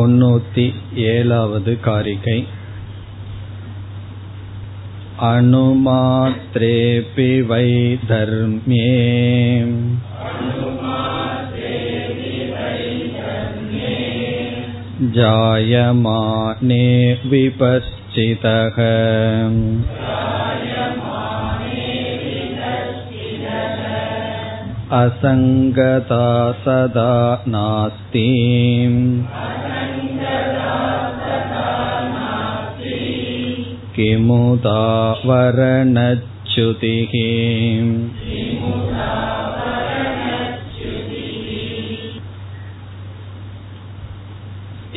97வது காரிகை. அணுமாத்ரேபி வை தர்ம்யே ஜாயமானே விபஸ்சிதஹ அசங்கதா சதா நாஸ்தி கிமுதா வரணச்யுதிஹி.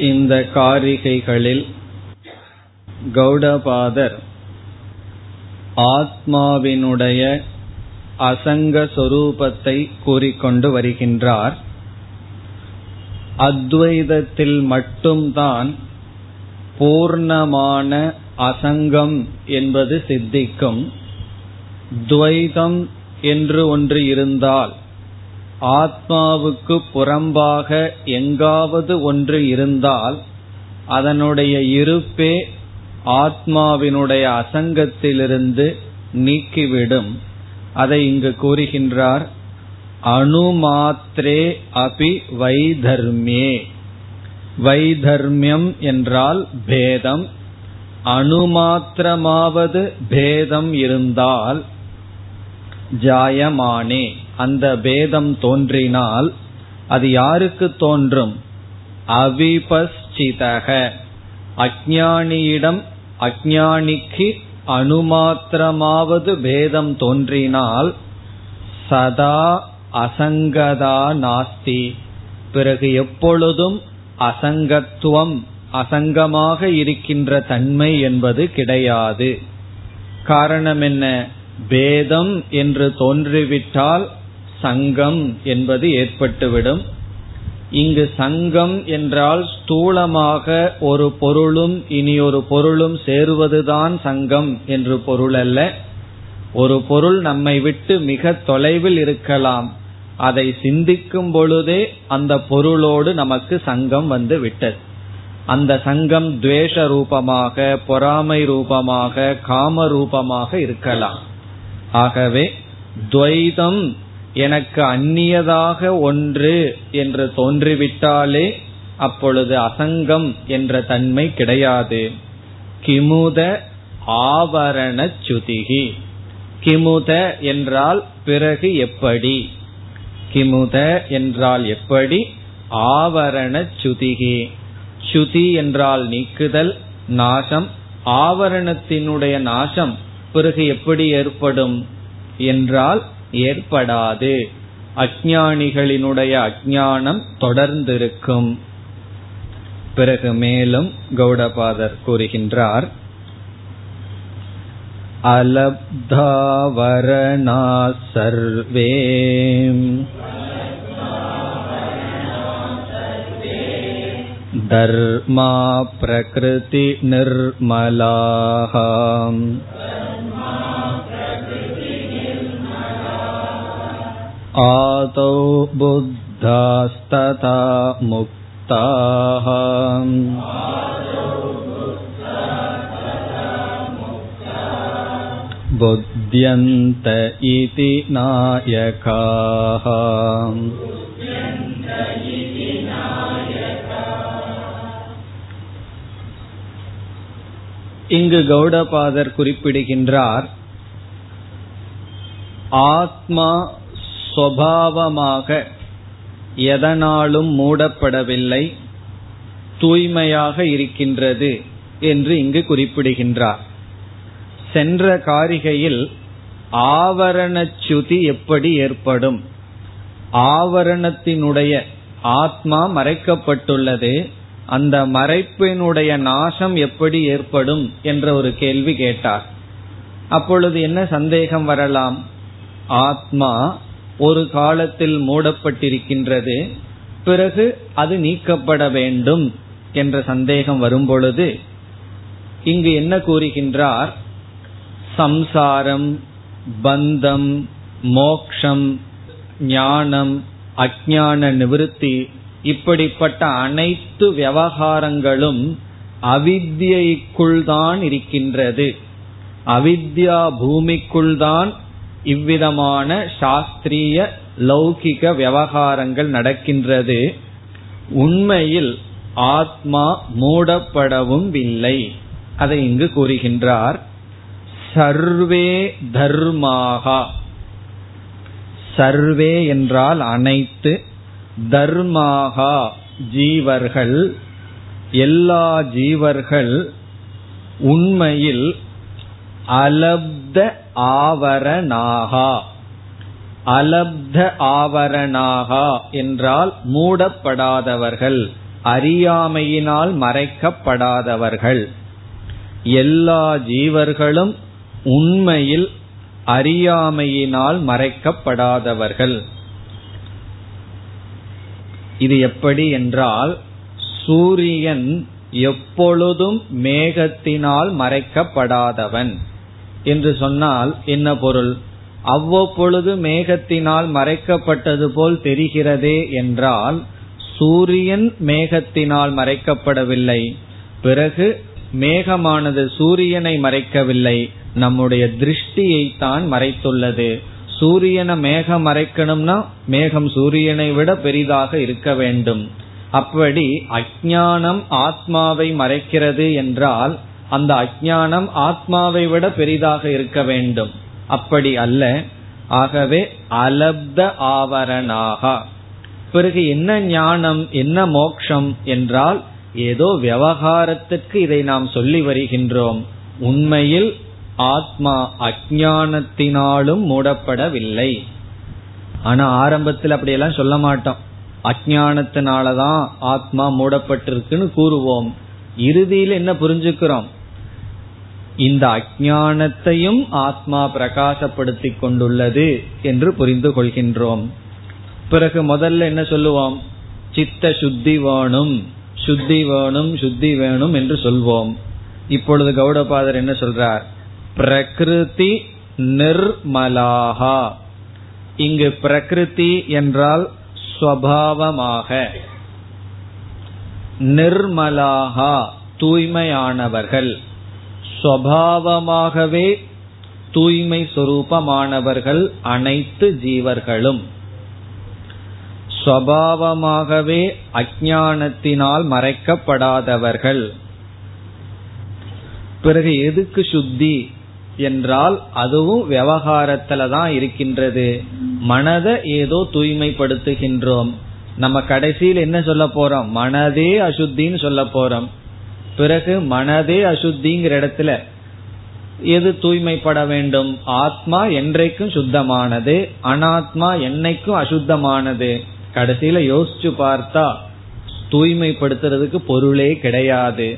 இந்த காரிகைகளில் கௌடபாதர் ஆத்மாவினுடைய அசங்க சொரூபத்தை கூறிக்கொண்டு வருகின்றார். அத்வைதத்தில் மட்டும்தான் பூர்ணமான அசங்கம் என்பது சித்திக்கும். துவைதம் என்று ஒன்று இருந்தால், ஆத்மாவுக்கு புறம்பாக எங்காவது ஒன்று இருந்தால், அதனுடைய இருப்பே ஆத்மாவினுடைய அசங்கத்திலிருந்து நீக்கிவிடும். அதை இங்கு கூறுகின்றார். அணுமாத்ரே அபி வைதர்ம்யே. வைதர்மியம் என்றால் பேதம். அணுமாத்திரமாவது பேதம் இருந்தால், ஜாயமானே அந்த பேதம் தோன்றினால், அது யாருக்கு தோன்றும்? அவிபஸ்சிதக அஞ்ஞானியிடம். அஞ்ஞானிக்கு அணுமாத்திரமாவது பேதம் தோன்றினால், சதா அசங்கதா நாஸ்தி பிறகு எப்பொழுதும் அசங்கத்துவம், அசங்கமாக இருக்கின்ற தன்மை என்பது கிடையாது. காரணம் என்ன? பேதம் என்று தோன்றிவிட்டால் சங்கம் என்பது ஏற்பட்டுவிடும். இங்கு சங்கம் என்றால் ஸ்தூலமாக ஒரு பொருளும் இனி ஒரு பொருளும் சேருவதுதான் சங்கம் என்று பொருள் அல்ல. ஒரு பொருள் நம்மை விட்டு மிக தொலைவில் இருக்கலாம், அதை சிந்திக்கும் பொழுதே அந்த பொருளோடு நமக்கு சங்கம் வந்து விட்டது. அந்த சங்கம் துவேஷ ரூபமாக, பொறாமை ரூபமாக, காம ரூபமாக இருக்கலாம். ஆகவே துவைதம் எனக்கு அந்நியதாக ஒன்று என்று தோன்றிவிட்டாலே அப்பொழுது அசங்கம் என்ற தன்மை கிடையாது. கிமுத ஆவரணச்சுதிகி. கிமுத என்றால் பிறகு எப்படி, கிமுத என்றால் எப்படி, ஆவரணச்சுதிகி சுதி என்றால் நீக்குதல், நாசம். ஆவரணத்தினுடைய நாசம் பிறகு எப்படி ஏற்படும் என்றால் ஏற்படாது. அஞ்ஞானிகளினுடைய அஞ்ஞானம் தொடர்ந்திருக்கும். பிறகு மேலும் கௌடபாதர் கூறுகின்றார். அலப்தாவரணா சர்வே தர்மா பிரகிருதி நிர்மலாஹ ஆதோ புத்தாஸ்ததா முக்தாஹ. புத்யந்த இதி நாயகாஹ. இங்கு கௌடபாதர் குறிப்பிடுகின்றார், ஆத்மா சுபாவமாக எதனாலும் மூடப்படவில்லை, தூய்மையாக இருக்கின்றது என்று இங்கு குறிப்பிடுகின்றார். சென்ற காரிகையில் ஆவரணச்சுதி எப்படி ஏற்படும், ஆவரணத்தினுடைய ஆத்மா மறைக்கப்பட்டுள்ளது, அந்த மறைப்பினுடைய நாசம் எப்படி ஏற்படும் என்ற ஒரு கேள்வி கேட்டார். அப்பொழுது என்ன சந்தேகம் வரலாம்? ஆத்மா ஒரு காலத்தில் மூடப்பட்டிருக்கின்றது, பிறகு அது நீக்கப்பட வேண்டும் என்ற சந்தேகம் வரும்பொழுது இங்கு என்ன கூறுகின்றார்? சம்சாரம், பந்தம், மோக்ஷம், ஞானம், அஜ்ஞான நிவிருத்தி இப்படிப்பட்ட அனைத்து விவகாரங்களும் அவித்யைக்குள் தான் இருக்கின்றது. அவித்யா பூமிக்குள் தான் இவ்விதமான சாஸ்திரிய லௌகிக விவகாரங்கள் நடக்கின்றது. உண்மையில் ஆத்மா மூடப்படவும் இல்லை. அதை இங்கு கூறுகின்றார். சர்வே தர்மாகா, சர்வே என்றால் அனைத்து, தர்மாகா ஜீவர்கள், எல்லா ஜீவர்கள் உண்மையில் அலப்த ஆவரணாகா. அலப்த ஆவரணாகா என்றால் மூடப்படாதவர்கள், அறியாமையினால் மறைக்கப்படாதவர்கள். எல்லா ஜீவர்களும் உண்மையில் அறியாமையினால் மறைக்கப்படாதவர்கள். இது எப்படி என்றால், சூரியன் எப்பொழுதும் மேகத்தினால் மறைக்கப்படாதவன் என்று சொன்னால் என்ன பொருள்? அவ்வப்பொழுது மேகத்தினால் மறைக்கப்பட்டது போல் தெரிகிறதே என்றால் சூரியன் மேகத்தினால் மறைக்கப்படவில்லை, பிறகு மேகமானது சூரியனை மறைக்கவில்லை, நம்முடைய திருஷ்டியைத்தான் மறைத்துள்ளது. சூரியனை மேகம் மறைக்கணும்னா மேகம் சூரியனை விட பெரிதாக இருக்க வேண்டும். அப்படி அஞ்ஞானம் ஆத்மாவை மறைக்கிறது என்றால் அந்த அஞ்ஞானம் ஆத்மாவை விட பெரிதாக இருக்க வேண்டும். அப்படி அல்ல. ஆகவே அலப்த ஆவரணாக. பிறகு என்ன ஞானம், என்ன மோட்சம் என்றால், ஏதோ விவகாரத்திற்கு இதை நாம் சொல்லி வருகின்றோம். உண்மையில் ஆத்மா அஞ்ஞானத்தினாலும் மூடப்படவில்லை. ஆனா ஆரம்பத்தில் அப்படியெல்லாம் சொல்ல மாட்டோம். அஞ்ஞானத்தினாலதான் ஆத்மா மூடப்பட்டிருக்குன்னு கூறுவோம். இறுதியில் என்ன புரிஞ்சுக்கிறோம்? இந்த அஞ்ஞானத்தையும் ஆத்மா பிரகாசப்படுத்தி கொண்டுள்ளது என்று புரிந்து கொள்கின்றோம். பிறகு முதல்ல என்ன சொல்லுவோம்? சித்த சுத்தி வேணும், சுத்தி வேணும், சுத்தி வேணும் என்று சொல்வோம். இப்பொழுது கௌடபாதர் என்ன சொல்றார்? பிரகிருதி நிர்மலாகா. இங்கு பிரகிருதி என்றால் ஸ்வபாவமாக, நிர்மலாகா தூய்மையானவர்கள், ஸ்வபாவமாகவே தூய்மை சொரூபமானவர்கள் அனைத்து ஜீவர்களும். ஸ்வபாவமாகவே அஞ்ஞானத்தினால் மறைக்கப்படாதவர்கள். பிறகு எதுக்கு சுத்தி என்றால் அதுவும் விவகாரத்துல தான் இருக்கின்றது. மனதை ஏதோ தூய்மைப்படுத்துகின்றோம். நம்ம கடைசியில் என்ன சொல்ல போறோம்? மனதே அசுத்தின்னு சொல்ல போறோம். பிறகு மனதே அசுத்திங்கிற இடத்துல எது தூய்மைப்பட வேண்டும்? ஆத்மா என்றைக்கும் சுத்தமானது, அனாத்மா என்னைக்கும் அசுத்தமானது. கடைசியில யோசிச்சு பார்த்தா தூய்மைப்படுத்துறதுக்கு பொருளே கிடையாது.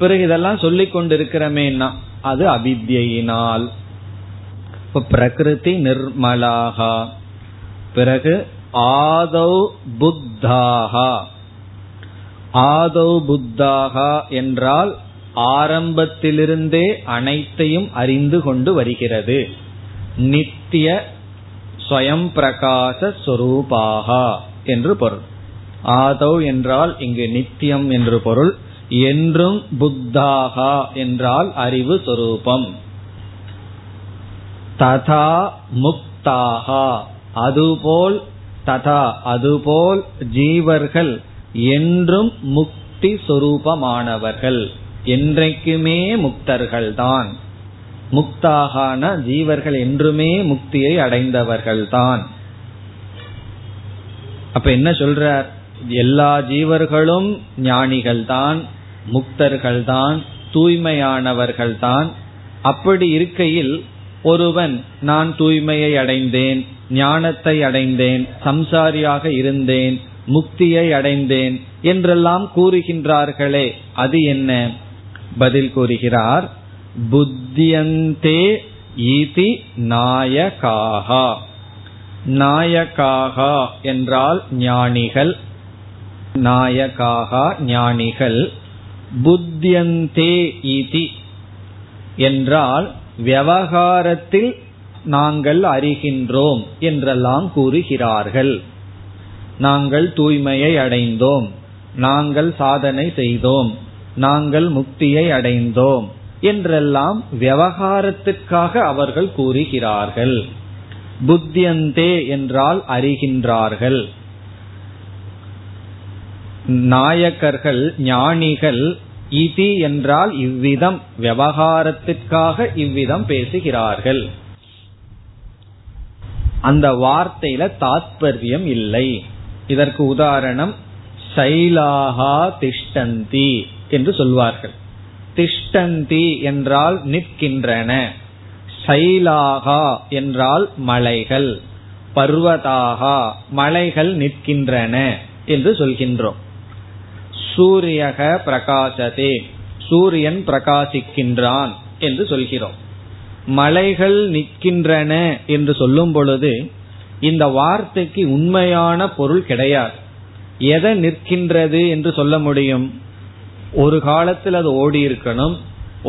பிறகு இதெல்லாம் சொல்லி கொண்டிருக்கிறமேன்னா அது அவித்யினால். பிரகிருதி நிர்மலாகா. பிறகு ஆதௌ புத்தாகா. ஆதௌ புத்தாகா என்றால் ஆரம்பத்திலிருந்தே அனைத்தையும் அறிந்து கொண்டு வருகிறது. நித்திய ஸ்வயம் பிரகாச ஸ்வரூபாகா என்று பொருள். ஆதௌ என்றால் இங்கு நித்தியம் என்று பொருள். என்றும் புத்தாகா என்றால் அறிவு சொரூபம். ததா முக்தாகா, அதுபோல், ததா அதுபோல் ஜீவர்கள் என்றும் முக்தி சொரூபமானவர்கள், என்றைக்குமே முக்தர்கள்தான். முக்தாகான ஜீவர்கள் என்றுமே முக்தியை அடைந்தவர்கள்தான். அப்ப என்ன சொல்றார்? எல்லா ஜீவர்களும் ஞானிகள்தான், முக்தர்கள்தான், தூய்மையானவர்கள்தான். அப்படி இருக்கையில் ஒருவன் நான் தூய்மையை அடைந்தேன், ஞானத்தை அடைந்தேன், சம்சாரியாக இருந்தேன், முக்தியை அடைந்தேன் என்றெல்லாம் கூறுகின்றார்களே, அது என்ன? பதில் கூறுகிறார். புத்தியந்தே இதி நாயகாஹா. நாயகாஹா என்றால் ஞானிகள். நாயகாஹா ஞானிகள். புத்தியந்தே இதி என்றால் விவகாரத்தில் நாங்கள் அறிகின்றோம் என்றெல்லாம் கூறுகிறார்கள். நாங்கள் தூய்மையை அடைந்தோம், நாங்கள் சாதனை செய்தோம், நாங்கள் முக்தியை அடைந்தோம் என்றெல்லாம் விவகாரத்துக்காக அவர்கள் கூறுகிறார்கள். புத்தியந்தே என்றால் அறிகின்றார்கள். நாயக்கர்கள் ஞானிகள் இதி என்றால் இவ்விதம் விவகாரத்துக்காக இவ்விதம் பேசுகிறார்கள். அந்த வார்த்தையில தாத்பர்யம் இல்லை. இதற்கு உதாரணம் சைலாகா திஷ்டந்தி என்று சொல்வார்கள். திஷ்டந்தி என்றால் நிற்கின்றன, சைலாகா என்றால் மலைகள், பர்வதாகா மலைகள் நிற்கின்றன என்று சொல்கின்றோம். சூரியக பிரகாசதே சூரியன் பிரகாசிக்கின்றான் என்று சொல்கிறோம். மலைகள் நிற்கின்றன என்று சொல்லும் பொழுது இந்த வார்த்தைக்கு உண்மையான பொருள் கிடையாது. எதை நிற்கின்றது என்று சொல்ல முடியும்? ஒரு காலத்தில் அது ஓடி இருக்கணும்,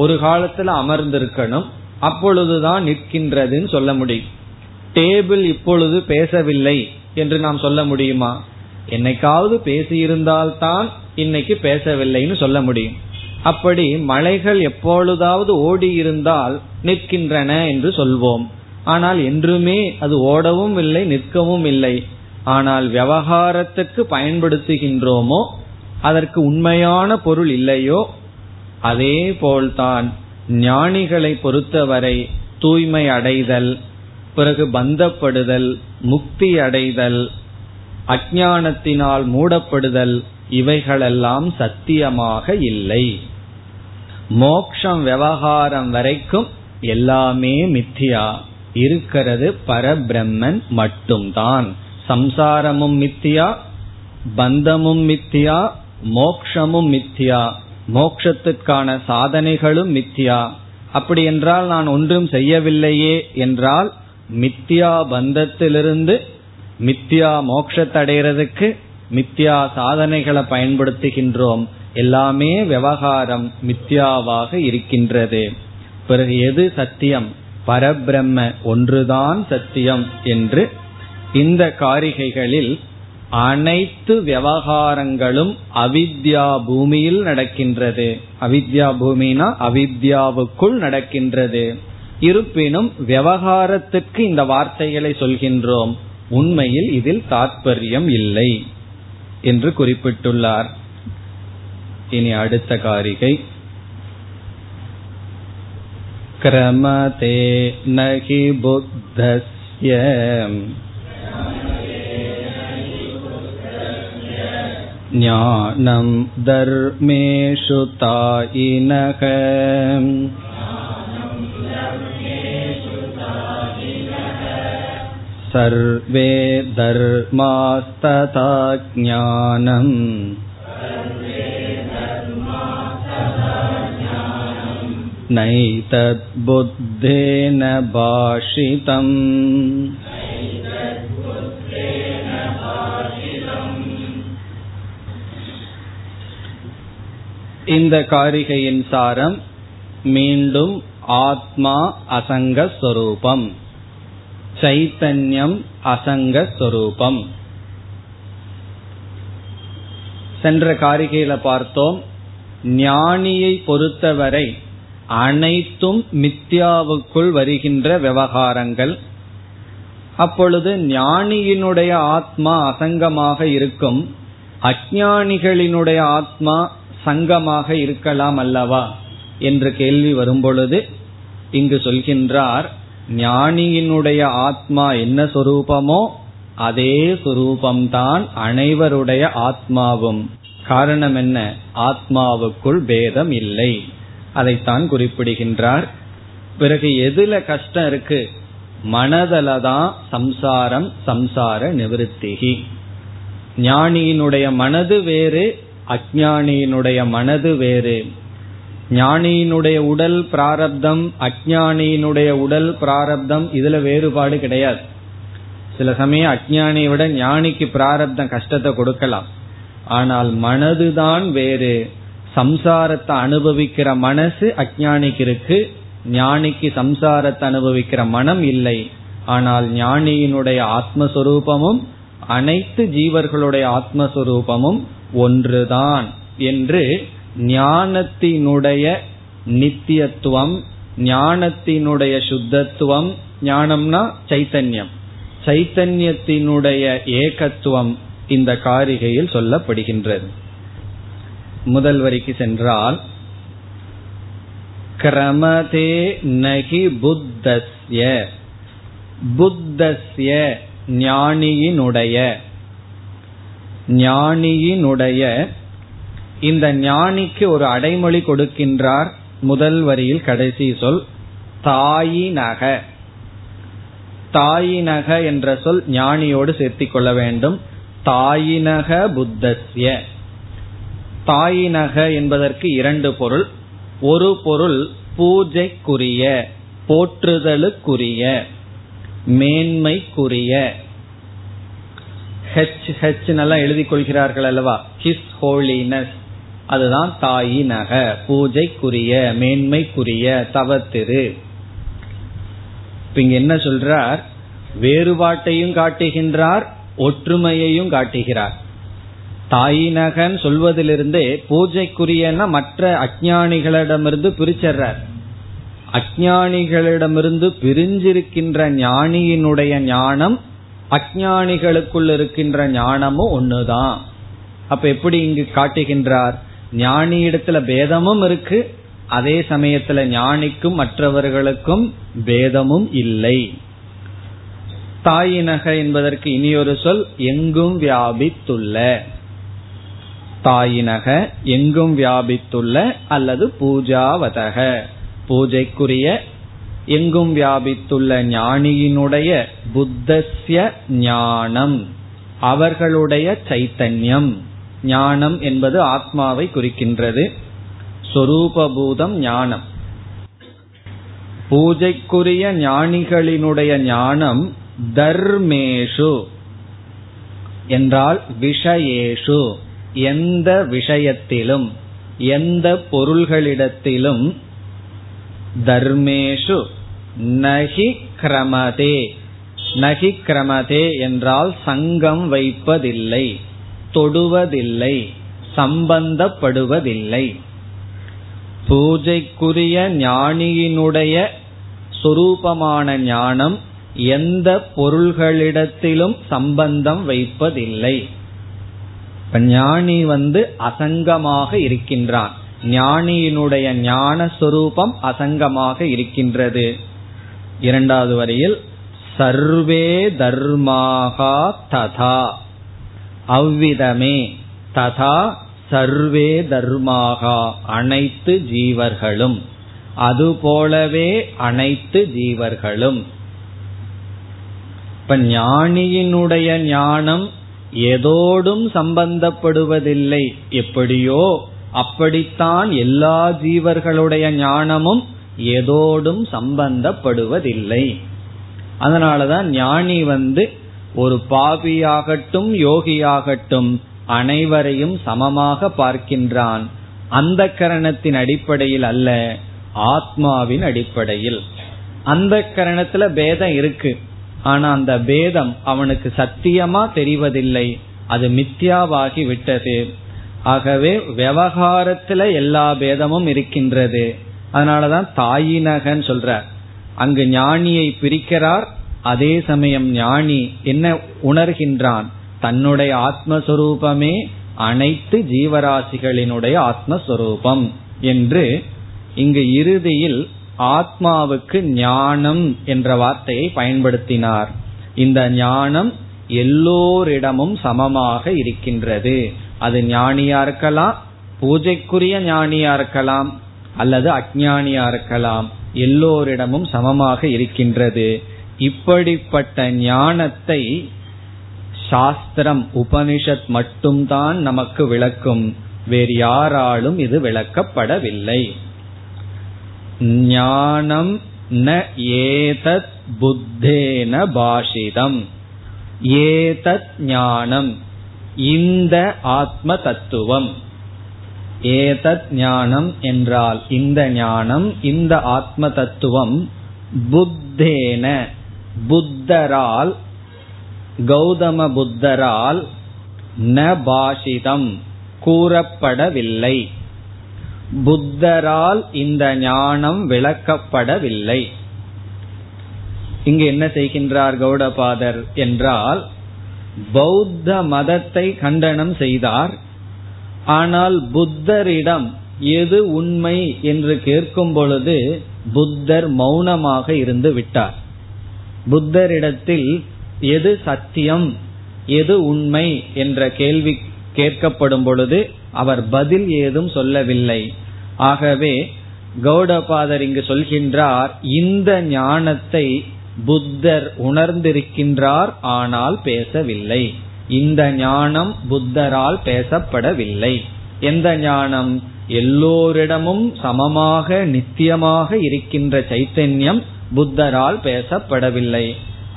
ஒரு காலத்தில் அமர்ந்திருக்கணும், அப்பொழுதுதான் நிற்கின்றதுன்னு சொல்ல முடியும். டேபிள் இப்பொழுது பேசவில்லை என்று நாம் சொல்ல முடியுமா? என்னைக்காவது பேசியிருந்தால்தான் இன்னைக்கு பேசவில்லைன்னு சொல்ல முடியும். அப்படி மலைகள் எப்பொழுதாவது ஓடி இருந்தால் நிற்கின்றன என்று சொல்வோம். ஆனால் என்றுமே அது ஓடவும் இல்லை, நிற்கவும் இல்லை. ஆனால் விவகாரத்துக்கு பயன்படுத்துகின்றோமோ, அதற்கு உண்மையான பொருள் இல்லையோ, அதே போல்தான் ஞானிகளை பொறுத்தவரை தூய்மை அடைதல், பிறகு பந்தப்படுதல், முக்தி அடைதல், அஞ்ஞானத்தினால் மூடப்படுதல், இவைகளெல்லாம் சத்தியமாக இல்லை. மோக்ஷம் விவகாரம் வரைக்கும் எல்லாமே மித்தியா இருக்கிறது. பரபிரம்மன் மட்டும்தான். சம்சாரமும் மித்தியா, பந்தமும் மித்தியா, மோக்ஷமும் மித்தியா, மோக்ஷத்திற்கான சாதனைகளும் மித்தியா. அப்படி என்றால் நான் ஒன்றும் செய்யவில்லையே என்றால் மித்தியா பந்தத்திலிருந்து மித்தியா மோட்சத்தடைகிறதுக்கு மித்தியா சாதனைகளை பயன்படுத்துகின்றோம். எல்லாமே விவகாரம் மித்தியாவாக இருக்கின்றது. பிறகு எது சத்தியம்? பரபிரம்ம ஒன்றுதான் சத்தியம் என்று இந்த காரிகைகளில் அனைத்து விவகாரங்களும் அவித்யா பூமியில் நடக்கின்றது. அவித்யா பூமினா அவித்யாவுக்குள் நடக்கின்றது. இருப்பினும் விவகாரத்துக்கு இந்த வார்த்தைகளை சொல்கின்றோம். உண்மையில் இதில் தாற்பயம் இல்லை என்று குறிப்பிட்டுள்ளார். இனி அடுத்த காரிகை கிரமதே நகி புத்தஸ்ய ஞானம் தர்மேஷு தாயினக சர்வே தர்மாஸ்ததா ஞானம் நைதத் புத்தேன பாஷிதம். இந்த காரிகையின் சாரம் மீண்டும் ஆத்மா அசங்கஸ்வரூபம், சைத்தன்யம் அசங்கஸ்வரூபம். சென்ற காரிகையில பார்த்தோம், ஞானியை பொறுத்தவரை அனைத்தும் மித்யாவுக்குள் வருகின்ற விவகாரங்கள். அப்பொழுது ஞானியினுடைய ஆத்மா அசங்கமாக இருக்கும், அஞ்ஞானிகளினுடைய ஆத்மா சங்கமாக இருக்கலாம் அல்லவா என்று கேள்வி வரும்பொழுது இங்கு சொல்கின்றார், ஞானியினுடைய ஆத்மா என்ன சொரூபமோ அதே சொரூபம்தான் அனைவருடைய ஆத்மாவும். காரணம் என்ன? ஆத்மாவுக்குள் பேதம் இல்லை. அதைத்தான் குறிப்பிடுகின்றார். பிறகு எதுல கஷ்டம் இருக்கு? மனதலதான் சம்சாரம், சம்சார நிவர்த்திகி. ஞானியினுடைய மனது வேறு, அஞ்ஞானியினுடைய மனது வேறு. ஞானியினுடைய உடல் பிராரப்தம், அஞ்ஞானியினுடைய உடல் பிராரப்தம், இதுல வேறுபாடு கிடையாது. சில சமயம் அஞ்ஞானியை விட ஞானிக்கு பிராரப்தம் கஷ்டத்தை கொடுக்கலாம். ஆனால் மனதுதான் வேறு. சம்சாரத்தை அனுபவிக்கிற மனசு அஞ்ஞானிக்கு இருக்கு, ஞானிக்கு சம்சாரத்தை அனுபவிக்கிற மனம் இல்லை. ஆனால் ஞானியினுடைய ஆத்மஸ்வரூபமும் அனைத்து ஜீவர்களுடைய ஆத்மஸ்வரூபமும் ஒன்றுதான் என்று ஞானத்தினுடைய நித்தியத்துவம், ஞானத்தினுடைய சுத்தத்துவம், ஞானம்னா சைத்தன்யம், சைத்தன்யத்தினுடைய ஏகத்துவம் இந்த காரிகையில் சொல்லப்படுகின்றது. முதல் வரிக்கு சென்றால், கிரமதே நகி புத்தஸ்ய, புத்தஸ்ய ஞானியினுடைய, ஞானியினுடைய. இந்த ஞானிக்கு ஒரு அடைமொழி கொடுக்கின்றார் முதல் வரியில் கடைசி சொல் தாயினக. தாயினக என்ற சொல் ஞானியோடு சேர்த்திக் கொள்ள வேண்டும். தாயினக புத்தஸ்ய. தாயினக என்பதற்கு இரண்டு பொருள். ஒரு பொருள் பூஜைக்குரிய, போற்றுதலுக்குரிய, மேன்மைக்குரிய. ஹெச் ஹெச் எல்லாம் எழுதி கொள்கிறார்கள் அல்லவா, ஹிஸ் ஹோலினஸ், அதுதான் தாயினக, பூஜைக்குரிய, மேன்மைக்குரிய, தவத்திரு. இங்க என்ன சொல்றார், வேறுபாட்டையும் காட்டுகின்றார், ஒற்றுமையையும் காட்டுகிறார். தாயினகன் சொல்வதிலிருந்தே பூஜைக்குரியன மற்ற அஞ்ஞானிகளிடமிருந்து பிரிச்சர்றார். அஞ்ஞானிகளிடமிருந்து பிரிஞ்சிருக்கின்ற ஞானியினுடைய ஞானம் அஞ்ஞானிகளுக்குள் இருக்கின்ற ஞானமும் ஒண்ணுதான். அப்ப எப்படி இங்கு காட்டுகின்றார், ஞானி இடத்துல பேதமும் இருக்கு, அதே சமயத்துல ஞானிக்கும் மற்றவர்களுக்கும் பேதமும் இல்லை. தாயினக என்பதற்கு இனியொரு சொல் எங்கும் வியாபித்துள்ள. தாயினக எங்கும் வியாபித்துள்ள அல்லது பூஜாவதக, பூஜைக்குரிய, எங்கும் வியாபித்துள்ள ஞானியினுடைய புத்தஸ்ய ஞானம், அவர்களுடைய சைத்தன்யம். ஞானம் என்பது ஆத்மாவை குறிக்கின்றது, சொரூபபூதம் ஞானம். பூஜைக்குரிய ஞானிகளினுடைய ஞானம் தர்மேஷு என்றால் விஷயேஷு, எந்த விஷயத்திலும் எந்த பொருள்களிடத்திலும், தர்மேஷு நகி கிரமதே. நகி கிரமதே என்றால் சங்கம் வைப்பதில்லை, தொடுவதில்லை, சம்பந்தப்படுவதில்லை. பூஜைக்குரிய ஞானியினுடைய சொரூபமான ஞானம் எந்த பொருள்களிடத்திலும் சம்பந்தம் வைப்பதில்லை. ஞானி அசங்கமாக இருக்கின்றான். ஞானியினுடைய ஞான சொரூபம் அசங்கமாக இருக்கின்றது. இரண்டாவது வரியில் சர்வே தர்மாகா ததா, அவ்விதமே, ததா சர்வே தர்மாகா அனைத்து ஜீவர்களும், அதுபோலவே அனைத்து ஜீவர்களும். இப்ப ஞானியினுடைய ஞானம் ஏதோடும் சம்பந்தப்படுவதில்லை, எப்படியோ அப்படித்தான் எல்லா ஜீவர்களுடைய ஞானமும் ஏதோடும் சம்பந்தப்படுவதில்லை. அதனாலதான் ஞானி ஒரு பாவியாகட்டும் யோகியாகட்டும் அனைவரையும் சமமாக பார்க்கின்றான். அந்த கரணத்தின் அடிப்படையில் அல்ல, ஆத்மாவின் அடிப்படையில். அந்த கரணத்துல பேதம் இருக்கு, ஆனா அந்த பேதம் அவனுக்கு சத்தியமா தெரிவதில்லை, அது மித்யாவாகி விட்டது. ஆகவே விவகாரத்துல எல்லா பேதமும் இருக்கின்றது. அதனாலதான் தாயினகன் சொல்றார். அங்கு ஞானியை பிரிக்கிறார், அதே சமயம் ஞானி என்ன உணர்கின்றான், தன்னுடைய ஆத்மஸ்வரூபமே அனைத்து ஜீவராசிகளினுடைய ஆத்மஸ்வரூபம் என்று. இங்கு இறுதியில் ஆத்மாவுக்கு ஞானம் என்ற வார்த்தையை பயன்படுத்தினார். இந்த ஞானம் எல்லோரிடமும் சமமாக இருக்கின்றது. அது ஞானியா இருக்கலாம், பூஜைக்குரிய ஞானியா இருக்கலாம், அல்லது அஞ்ஞானியா இருக்கலாம், எல்லோரிடமும் சமமாக இருக்கின்றது. இப்படிப்பட்ட ஞானத்தை சாஸ்திரம், உபனிஷத் மட்டும்தான் நமக்கு விளக்கும், வேறு யாராலும் இது விளக்கப்படவில்லை. ஞானம் ந ஏதத் புத்தேன பாஷிதம். ஏதத் ஞானம், இந்த ஆத்ம தத்துவம். ஏதத் ஞானம் என்றால் இந்த ஞானம், இந்த ஆத்ம தத்துவம் புத்தேன, புத்தரால், கௌதம புத்தரால் ந பாஷிதம் கூறப்படவில்லை, புத்தரால் இந்த ஞானம் விளக்கப்படவில்லை. இங்கு என்ன செய்கின்றார் கௌடபாதர் என்றால், பௌத்த மதத்தை கண்டனம் செய்தார். ஆனால் புத்தரிடம் எது உண்மை என்று கேட்கும் பொழுது புத்தர் மௌனமாக இருந்து விட்டார். புத்தரிடத்தில் எது சத்தியம் எது உண்மை என்ற கேள்வி கேட்கப்படும் பொழுது அவர் பதில் ஏதும் சொல்லவில்லை. ஆகவே கௌடபாதர் இங்கு சொல்கின்றார், இந்த ஞானத்தை புத்தர் உணர்ந்திருக்கின்றார் ஆனால் பேசவில்லை. இந்த ஞானம் புத்தரால் பேசப்படவில்லை. எந்த ஞானம்? எல்லோரிடமும் சமமாக நித்தியமாக இருக்கின்ற சைத்தன்யம் புத்தரால் பேசப்படவில்லை.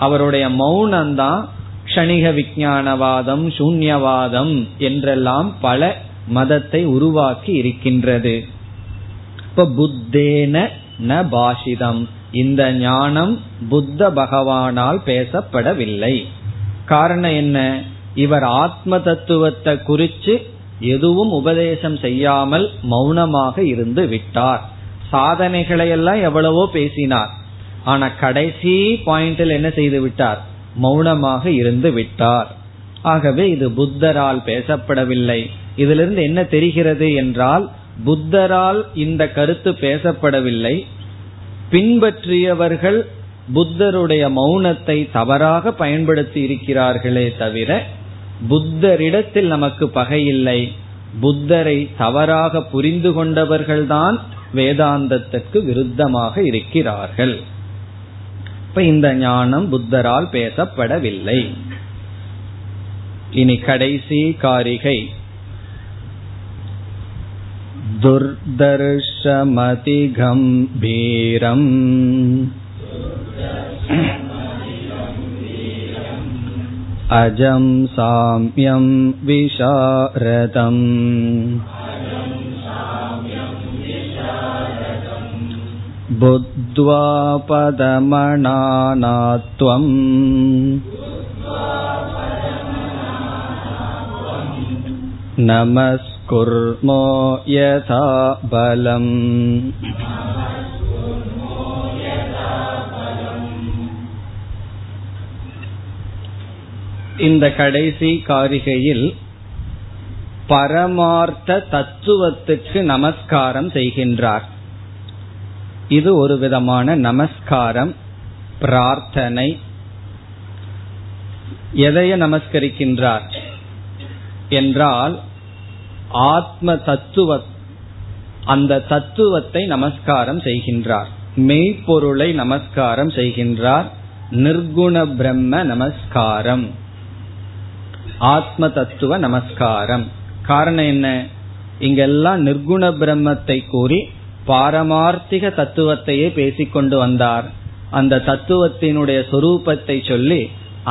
அவருடைய மௌனம்தான் க்ஷணிக விஞ்ஞானவாதம் சூன்யவாதம் என்றெல்லாம் பல மதத்தை உருவாக்கி இருக்கின்றது. இப்ப புத்தேன ந பாஷிதம், இந்த ஞானம் புத்த பகவானால் பேசப்படவில்லை. காரணம் என்ன? இவர் ஆத்ம தத்துவத்தை குறித்து எதுவும் உபதேசம் செய்யாமல் மௌனமாக இருந்து விட்டார். சாதனைகளையெல்லாம் எவ்வளவோ பேசினார், ஆனா கடைசி பாயிண்டில் என்ன செய்து விட்டார்? மௌனமாக இருந்து விட்டார். ஆகவே இது புத்தரால் பேசப்படவில்லை. இதிலிருந்து என்ன தெரிகிறது என்றால், புத்தரால் இந்த கருத்து பேசப்படவில்லை, பின்பற்றியவர்கள் புத்தருடைய மௌனத்தை தவறாக பயன்படுத்தி இருக்கிறார்களே தவிர புத்தரிடத்தில் நமக்கு பகையில்லை. புத்தரை தவறாக புரிந்து கொண்டவர்கள்தான் வேதாந்தத்திற்கு விருத்தமாக இருக்கிறார்கள். இப்ப இந்த ஞானம் புத்தரால் பேசப்படவில்லை. இனி கடைசி காரிகை, துர்தர்ஷமதி கம்பீரம் அஜம் சாம்யம் விசாரதம் புத்வா பதமநாநாத்வம் நமஸ்குர்மோ யதா பலம். இந்த கடைசி காரிகையில் பரமார்த்த தத்துவத்துக்கு நமஸ்காரம் செய்கின்றார். இது ஒரு விதமான நமஸ்காரம், பிரார்த்தனை. எதைய நமஸ்கரிக்கின்றார் என்றால் ஆத்ம தத்துவ, அந்த தத்துவத்தை நமஸ்காரம் செய்கின்றார். மெய்ப்பொருளை நமஸ்காரம் செய்கின்றார். நிர்குண பிரம்ம நமஸ்காரம், ஆத்ம தத்துவ நமஸ்காரம். காரணம் என்ன? இங்கெல்லாம் நிர்குண பிரம்மத்தை கூறி பாரமார்த்திக தத்துவத்தையே பேசிக்கொண்டு வந்தார். அந்த தத்துவத்தினுடைய சொரூபத்தை சொல்லி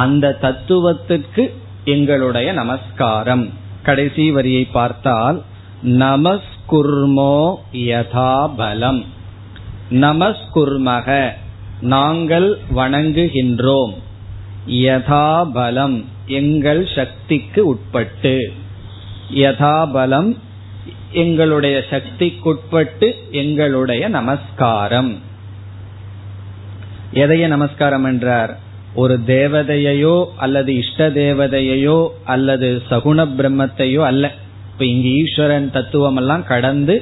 அந்த தத்துவத்துக்கு எங்களுடைய நமஸ்காரம். கடைசி வரியை பார்த்தால், நமஸ்குர்மோ யதா பலம். நமஸ்குர்மக, நாங்கள் வணங்குகின்றோம். யதா பலம், எங்கள் சக்திக்கு உட்பட்டு. யதா பலம், எங்களுடைய சக்திக்குட்பட்டு எங்களுடைய நமஸ்காரம். எதைய நமஸ்காரம் என்றார்? ஒரு தேவதையோ அல்லது இஷ்ட தேவதையோ அல்லது சகுண பிரம்மத்தையோ அல்ல. இப்ப இங்கு ஈஸ்வரன் தத்துவம் எல்லாம் கடந்து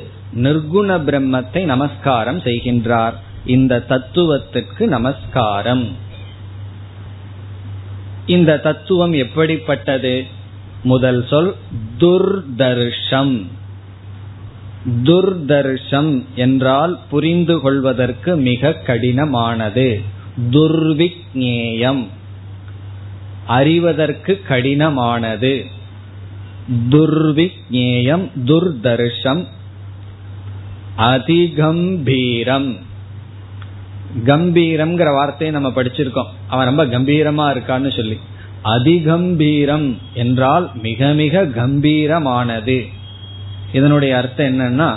நிர்குண பிரம்மத்தை நமஸ்காரம் செய்கின்றார். இந்த தத்துவத்துக்கு நமஸ்காரம். இந்த தத்துவம் எப்படிப்பட்டது? முதல் சொல் துர்தர்ஷம். துர்தர்ஷம் என்றால் புரிந்து கொள்வதற்கு மிக கடினமானது, துர்விக்ஞேயம், அறிவதற்கு கடினமானது. துர்விக்ஞேயம் துர்தர்ஷம். அதிகம்பீரம், கம்பீரம்ங்கிற வார்த்தையை நம்ம படிச்சிருக்கோம், அவன் ரொம்ப கம்பீரமா இருக்கான்னு சொல்லி. அதிகம்பீரம் என்றால் மிக மிக கம்பீரமானது. இதனுடைய அர்த்தம் என்னன்னா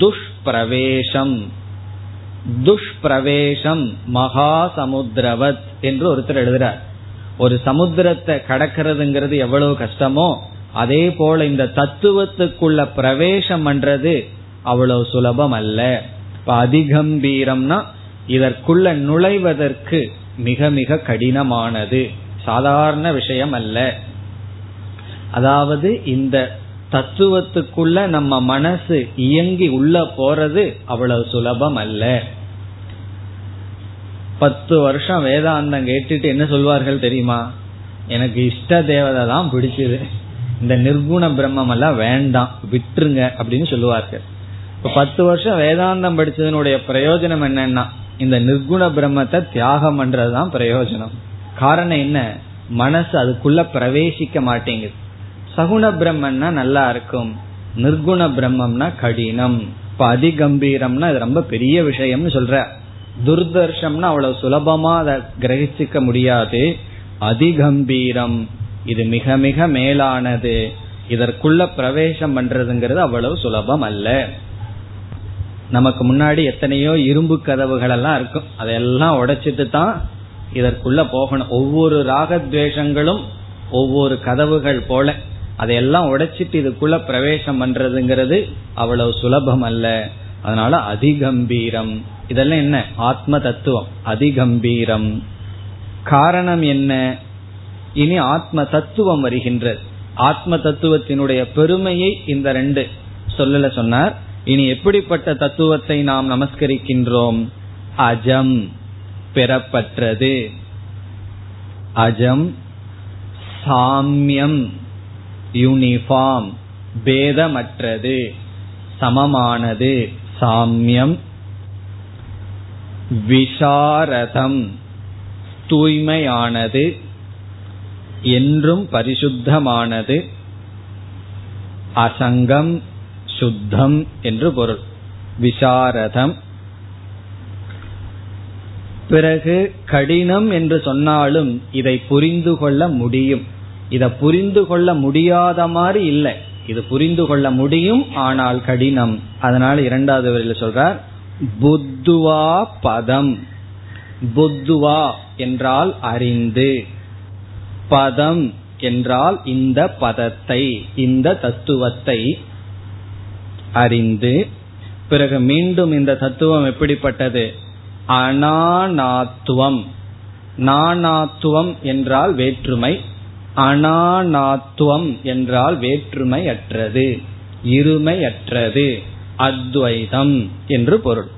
துஷ்பிரவேசம். துஷ்பிரவேசம் மகா சமுத்திரவத் என்று ஒருத்தர் எழுதுறார். ஒரு சமுத்திரத்தை கடக்கிறதுங்கிறது எவ்வளவு கஷ்டமோ அதே போல இந்த தத்துவத்துக்குள்ள பிரவேசம் பண்றது அவ்வளவு சுலபம் அல்ல. இப்ப அதிகம்பீரம்னா இதற்குள்ள நுழைவதற்கு மிக மிக கடினமானது, சாதாரண விஷயம் அல்ல. அதாவது இந்த தத்துவத்துக்குள்ள நம்ம மனசு இயங்கி உள்ள போறது அவ்வளவு சுலபம் அல்ல. 10 வருஷம் வேதாந்தம் கேட்டுட்டு என்ன சொல்வார்கள் தெரியுமா, எனக்கு இஷ்ட தேவதை தான் பிடிச்சது, இந்த நிர்குண பிரம்மம் எல்லாம் வேண்டாம் விட்டுருங்க அப்படின்னு சொல்லுவார்கள். இப்ப 10 வருஷம் வேதாந்தம் படிச்சதனுடைய பிரயோஜனம் என்னன்னா இந்த நிர்குண பிரம்மத்தை தியாகம் பண்றதுதான் பிரயோஜனம். காரணம் என்ன, மனசு அதுக்குள்ள பிரவேசிக்க மாட்டேங்குது. சகுண பிரம்மன்னா நல்லா இருக்கும், நிர்குண பிரம்மம்னா கடினம். இப்ப அதிகம்பீரம்னா இது ரொம்ப பெரிய விஷயம்னு சொல்ற, துர்தர்ஷம்னா அவ்வளவு சுலபமா அதை கிரகிச்சிக்க முடியாது. அதிகம்பீரம் இது மிக மிக மேலானது, இதற்குள்ள பிரவேசம் பண்றதுங்கிறது அவ்வளவு சுலபம் அல்ல. நமக்கு முன்னாடி எத்தனையோ இரும்பு கதவுகள் எல்லாம் இருக்கும், அதெல்லாம் உடைச்சிட்டு தான் இதற்குள்ள போகணும். ஒவ்வொரு ராகத்வேஷங்களும் ஒவ்வொரு கதவுகள் போல, அதையெல்லாம் உடைச்சிட்டு இதுக்குள்ள பிரவேசம் பண்றதுங்கிறது அவ்வளவு சுலபம் அல்ல. அதனால அதிகம்பீரம். இதெல்லாம் என்ன, ஆத்ம தத்துவம் அதிகம்பீரம். காரணம் என்ன, இனி ஆத்ம தத்துவம் வருகின்றது. ஆத்ம தத்துவத்தினுடைய பெருமையை இந்த 2 சொல்லல சொன்னார். இனி எப்படிப்பட்ட தத்துவத்தை நாம் நமஸ்கரிக்கின்றோம், அஜம் பெறப்பற்றது, அஜம் சாம்யம் யூனிஃபார்ம் பேதமற்றது சமமானது சாம்யம், விசாரதம் தூய்மையானது என்றும் பரிசுத்தமானது, அசங்கம் சுத்தம் என்று பொருள் விசாரதம். பிறகு கடினம் என்று சொன்னாலும் இதை புரிந்து கொள்ள முடியும். இதை புரிந்து கொள்ள முடியாத மாதிரி இல்லை, இது புரிந்து கொள்ள முடியும் ஆனால் கடினம். அதனால 2வது வரியில சொல்றார் புத்துவா பதம். புத்துவா என்றால் அறிந்து, பதம் என்றால் இந்த பதத்தை இந்த தத்துவத்தை அறிந்து. பிறகு மீண்டும் இந்த தத்துவம் எப்படிப்பட்டது, அனானாத்துவம். நானாத்துவம் என்றால் வேற்றுமை, அனானாத்துவம் என்றால் வேற்றுமை அற்றது இருமை அற்றது அத்வைதம் என்று பொருள்.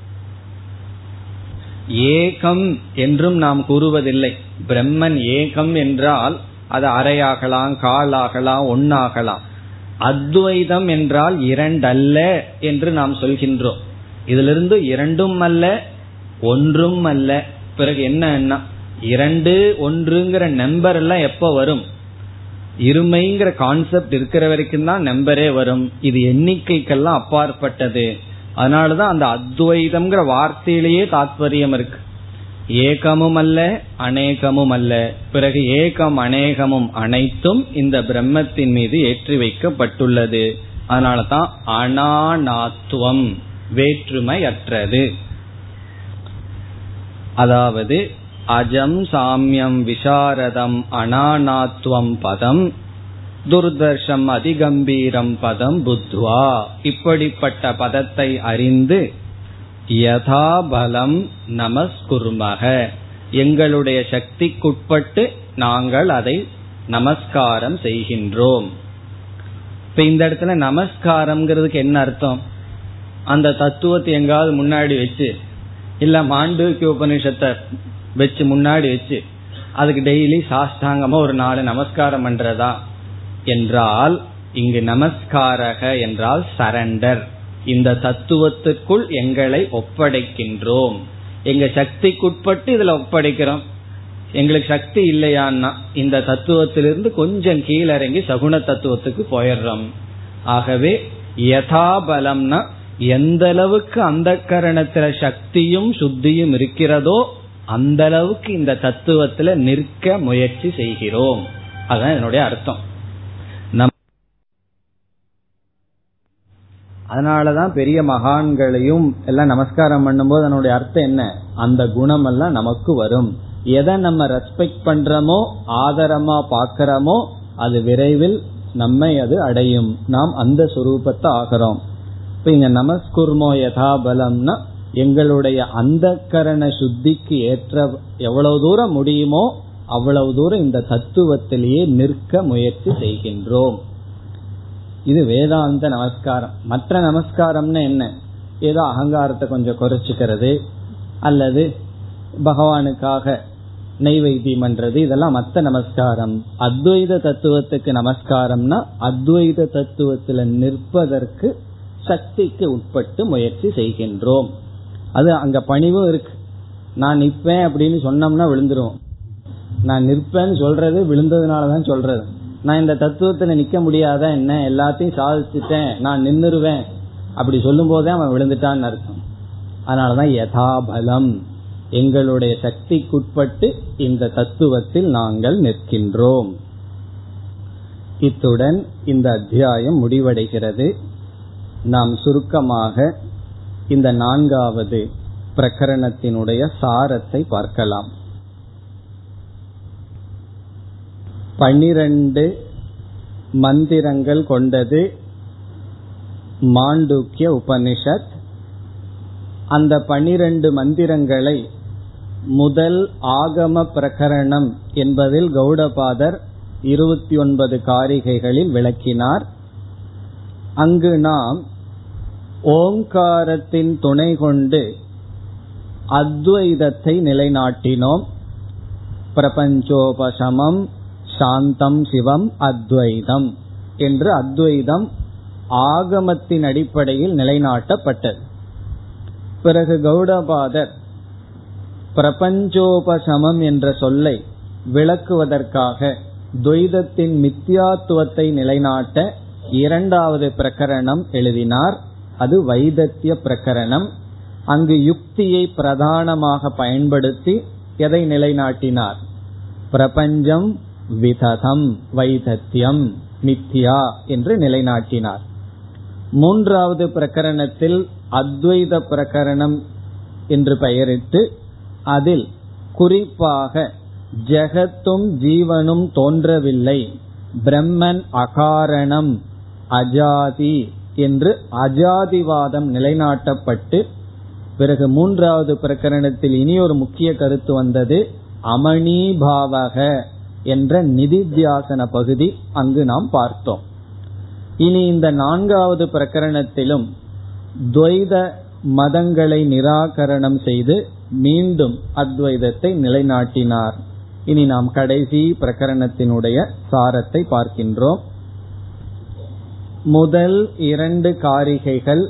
ஏகம் என்றும் நாம் கூறுவதில்லை. பிரம்மன் ஏகம் என்றால் அது அரையாகலாம் காலாகலாம் ஒன்னாகலாம். அத்வைதம் என்றால் 2 அல்ல என்று நாம் சொல்கின்றோம். இதிலிருந்து 2 அல்ல 1 அல்ல. பிறகு என்ன 2 1ங்கிற நம்பர் எல்லாம் எப்ப வரும், இருமைங்கிற கான்செப்ட் இருக்கிற வரைக்கும் தான் நம்பரே வரும். இது எண்ணிக்கைக்கெல்லாம் அப்பாற்பட்டது. அதனாலதான் அந்த அத்வைதம்ங்கிற வார்த்தையிலேயே தாத்பரியம் இருக்கு. ஏகமும் அல்ல அநேகமும் அல்ல. பிறகு ஏகம் அநேகமும் அனைத்தும் இந்த பிரம்மத்தின் மீது ஏற்றி வைக்கப்பட்டுள்ளது. அதனாலதான் அனானாத்துவம் வேற்றுமை அற்றது. அதாவது அஜம் சாம்யம் விசாரதம் அனானாத்துவம் பதம் துர்தர்ஷம் அதிகம்பீரம் பதம் புத்வா. இப்படிப்பட்ட பதத்தை அறிந்து யதாபலம் நமஸ்குருமக, எங்களுடைய சக்திக்குட்பட்டு நாங்கள் அதை நமஸ்காரம் செய்கின்றோம். இப்ப இந்த இடத்துல நமஸ்காரம்ங்கிறதுக்கு என்ன அர்த்தம், அந்த தத்துவத்தை எங்காவது முன்னாடி வச்சு இல்ல மாண்டூக்கிய உபநிஷத்தை வச்சு முன்னாடி வச்சு அதுக்கு டெய்லி சாஷ்டாங்கமா ஒரு 4 நமஸ்காரம் பண்றதா என்றால், இங்கு நமஸ்காரக என்றால் சரண்டர். இந்த தத்துவத்துக்குள் எங்களை ஒப்படைக்கின்றோம், எங்க சக்திக்குட்பட்டு இதுல ஒப்படைக்கிறோம். எங்களுக்கு சக்தி இல்லையான்னா இந்த தத்துவத்திலிருந்து கொஞ்சம் கீழறங்கி சகுண தத்துவத்துக்கு போயிடுறோம். ஆகவே யதாபலம்னா எந்த அளவுக்கு அந்த கரணத்துல சக்தியும் சுத்தியும் இருக்கிறதோ அந்த அளவுக்கு இந்த தத்துவத்துல நிற்க முயற்சி செய்கிறோம். அதுதான் என்னுடைய அர்த்தம். அதனாலதான் பெரிய மகான்களையும் எல்லாம் நமஸ்காரம் பண்ணும்போது அதனுடைய அர்த்தம் என்ன, அந்த குணம் எல்லாம் நமக்கு வரும். எதை நம்ம ரெஸ்பெக்ட் பண்றோமோ, ஆதரமா பாக்கிறோமோ, அது விரைவில் நம்மை அது அடையும். நாம் அந்த சுரூபத்தை ஆகிறோம். இப்ப இங்க நமஸ்குர்மோ யதா பலம்னா எங்களுடைய அந்த கரண சுத்திக்கு ஏற்ற எவ்வளவு தூரம் முடியுமோ அவ்வளவு தூரம் இந்த தத்துவத்திலேயே நிற்க முயற்சி செய்கின்றோம். இது வேதாந்த நமஸ்காரம். மற்ற நமஸ்காரம்னா என்ன? ஏதோ அகங்காரத்தை கொஞ்சம் குறைச்சிக்கிறது, அல்லது பகவானுக்காக நைவேத்தியம் பண்றது, இதெல்லாம் மற்ற நமஸ்காரம். அத்வைத தத்துவத்துக்கு நமஸ்காரம்னா அத்வைத தத்துவத்துல நிற்பதற்கு சக்திக்கு உட்பட்டு முயற்சி செய்கின்றோம். அது அங்க பணிவும் இருக்கு. நான் நிற்பேன் அப்படின்னு சொன்னோம்னா விழுந்துருவோம். நான் நிற்பேன்னு சொல்றது விழுந்ததுனாலதான் சொல்றது. நான் இந்த தத்துவத்துல நிக்க முடியாத, என்ன எல்லாத்தையும் சாதிச்சுட்டேன், நான் நின்றுருவேன் அப்படி சொல்லும் போதே அவன் விழுந்துட்டான்னு அர்த்தம். அதனாலதான் யதாபலம் எங்களுடைய சக்திக்குட்பட்டு இந்த தத்துவத்தில் நாங்கள் நிற்கின்றோம். இத்துடன் இந்த அத்தியாயம் முடிவடைகிறது. நாம் சுருக்கமாக இந்த 4வது பிரகரணத்தினுடைய சாரத்தை பார்க்கலாம். 12 மந்திரங்கள் கொண்டது மாண்டூக்கிய உபனிஷத். அந்த 12 மந்திரங்களை முதல் ஆகம பிரகரணம் என்பதில் கௌடபாதர் 29 காரிகைகளில் விளக்கினார். அங்கு நாம் ஓங்காரத்தின் துணை கொண்டு அத்வைதத்தை நிலைநாட்டினோம். பிரபஞ்சோபசமம் சாந்தம் சிவம் அத்வைதம் என்று அத்வைதம் ஆகமத்தின் அடிப்படையில் நிலைநாட்டப்பட்டது. பிறகு கௌடபாதர் பிரபஞ்சோபசமம் என்ற சொல்லை விளக்குவதற்காக துவைதத்தின் மித்யாத்துவத்தை நிலைநாட்ட 2வது பிரகரணம் எழுதினார். அது வைதத்திய பிரகரணம். அங்கு யுக்தியை பிரதானமாக பயன்படுத்தி எதை நிலைநாட்டினார்? பிரபஞ்சம் விததம் வைதத்தியம் மித்யா என்று நிலைநாட்டினார். 3வது பிரகரணத்தில் அத்வைத பிரகரணம் என்று பெயரிட்டு அதில் குறிப்பாக ஜெகத்தும் ஜீவனும் தோன்றவில்லை, பிரம்மன் அகாரணம் அஜாதி என்று அஜாதிவாதம் நிலைநாட்டப்பட்டு, பிறகு 3வது பிரகரணத்தில் இனி ஒரு முக்கிய கருத்து வந்தது, அமணிபாவக என்ற நிதித்தியாசன பகுதி அங்கு நாம் பார்த்தோம். இனி இந்த 4வது பிரகரணத்திலும் துவைத மதங்களை நிராகரணம் செய்து மீண்டும் அத்வைதத்தை நிலைநாட்டினார். இனி நாம் கடைசி பிரகரணத்தினுடைய சாரத்தை பார்க்கின்றோம். முதல் 2 காரிகைகள்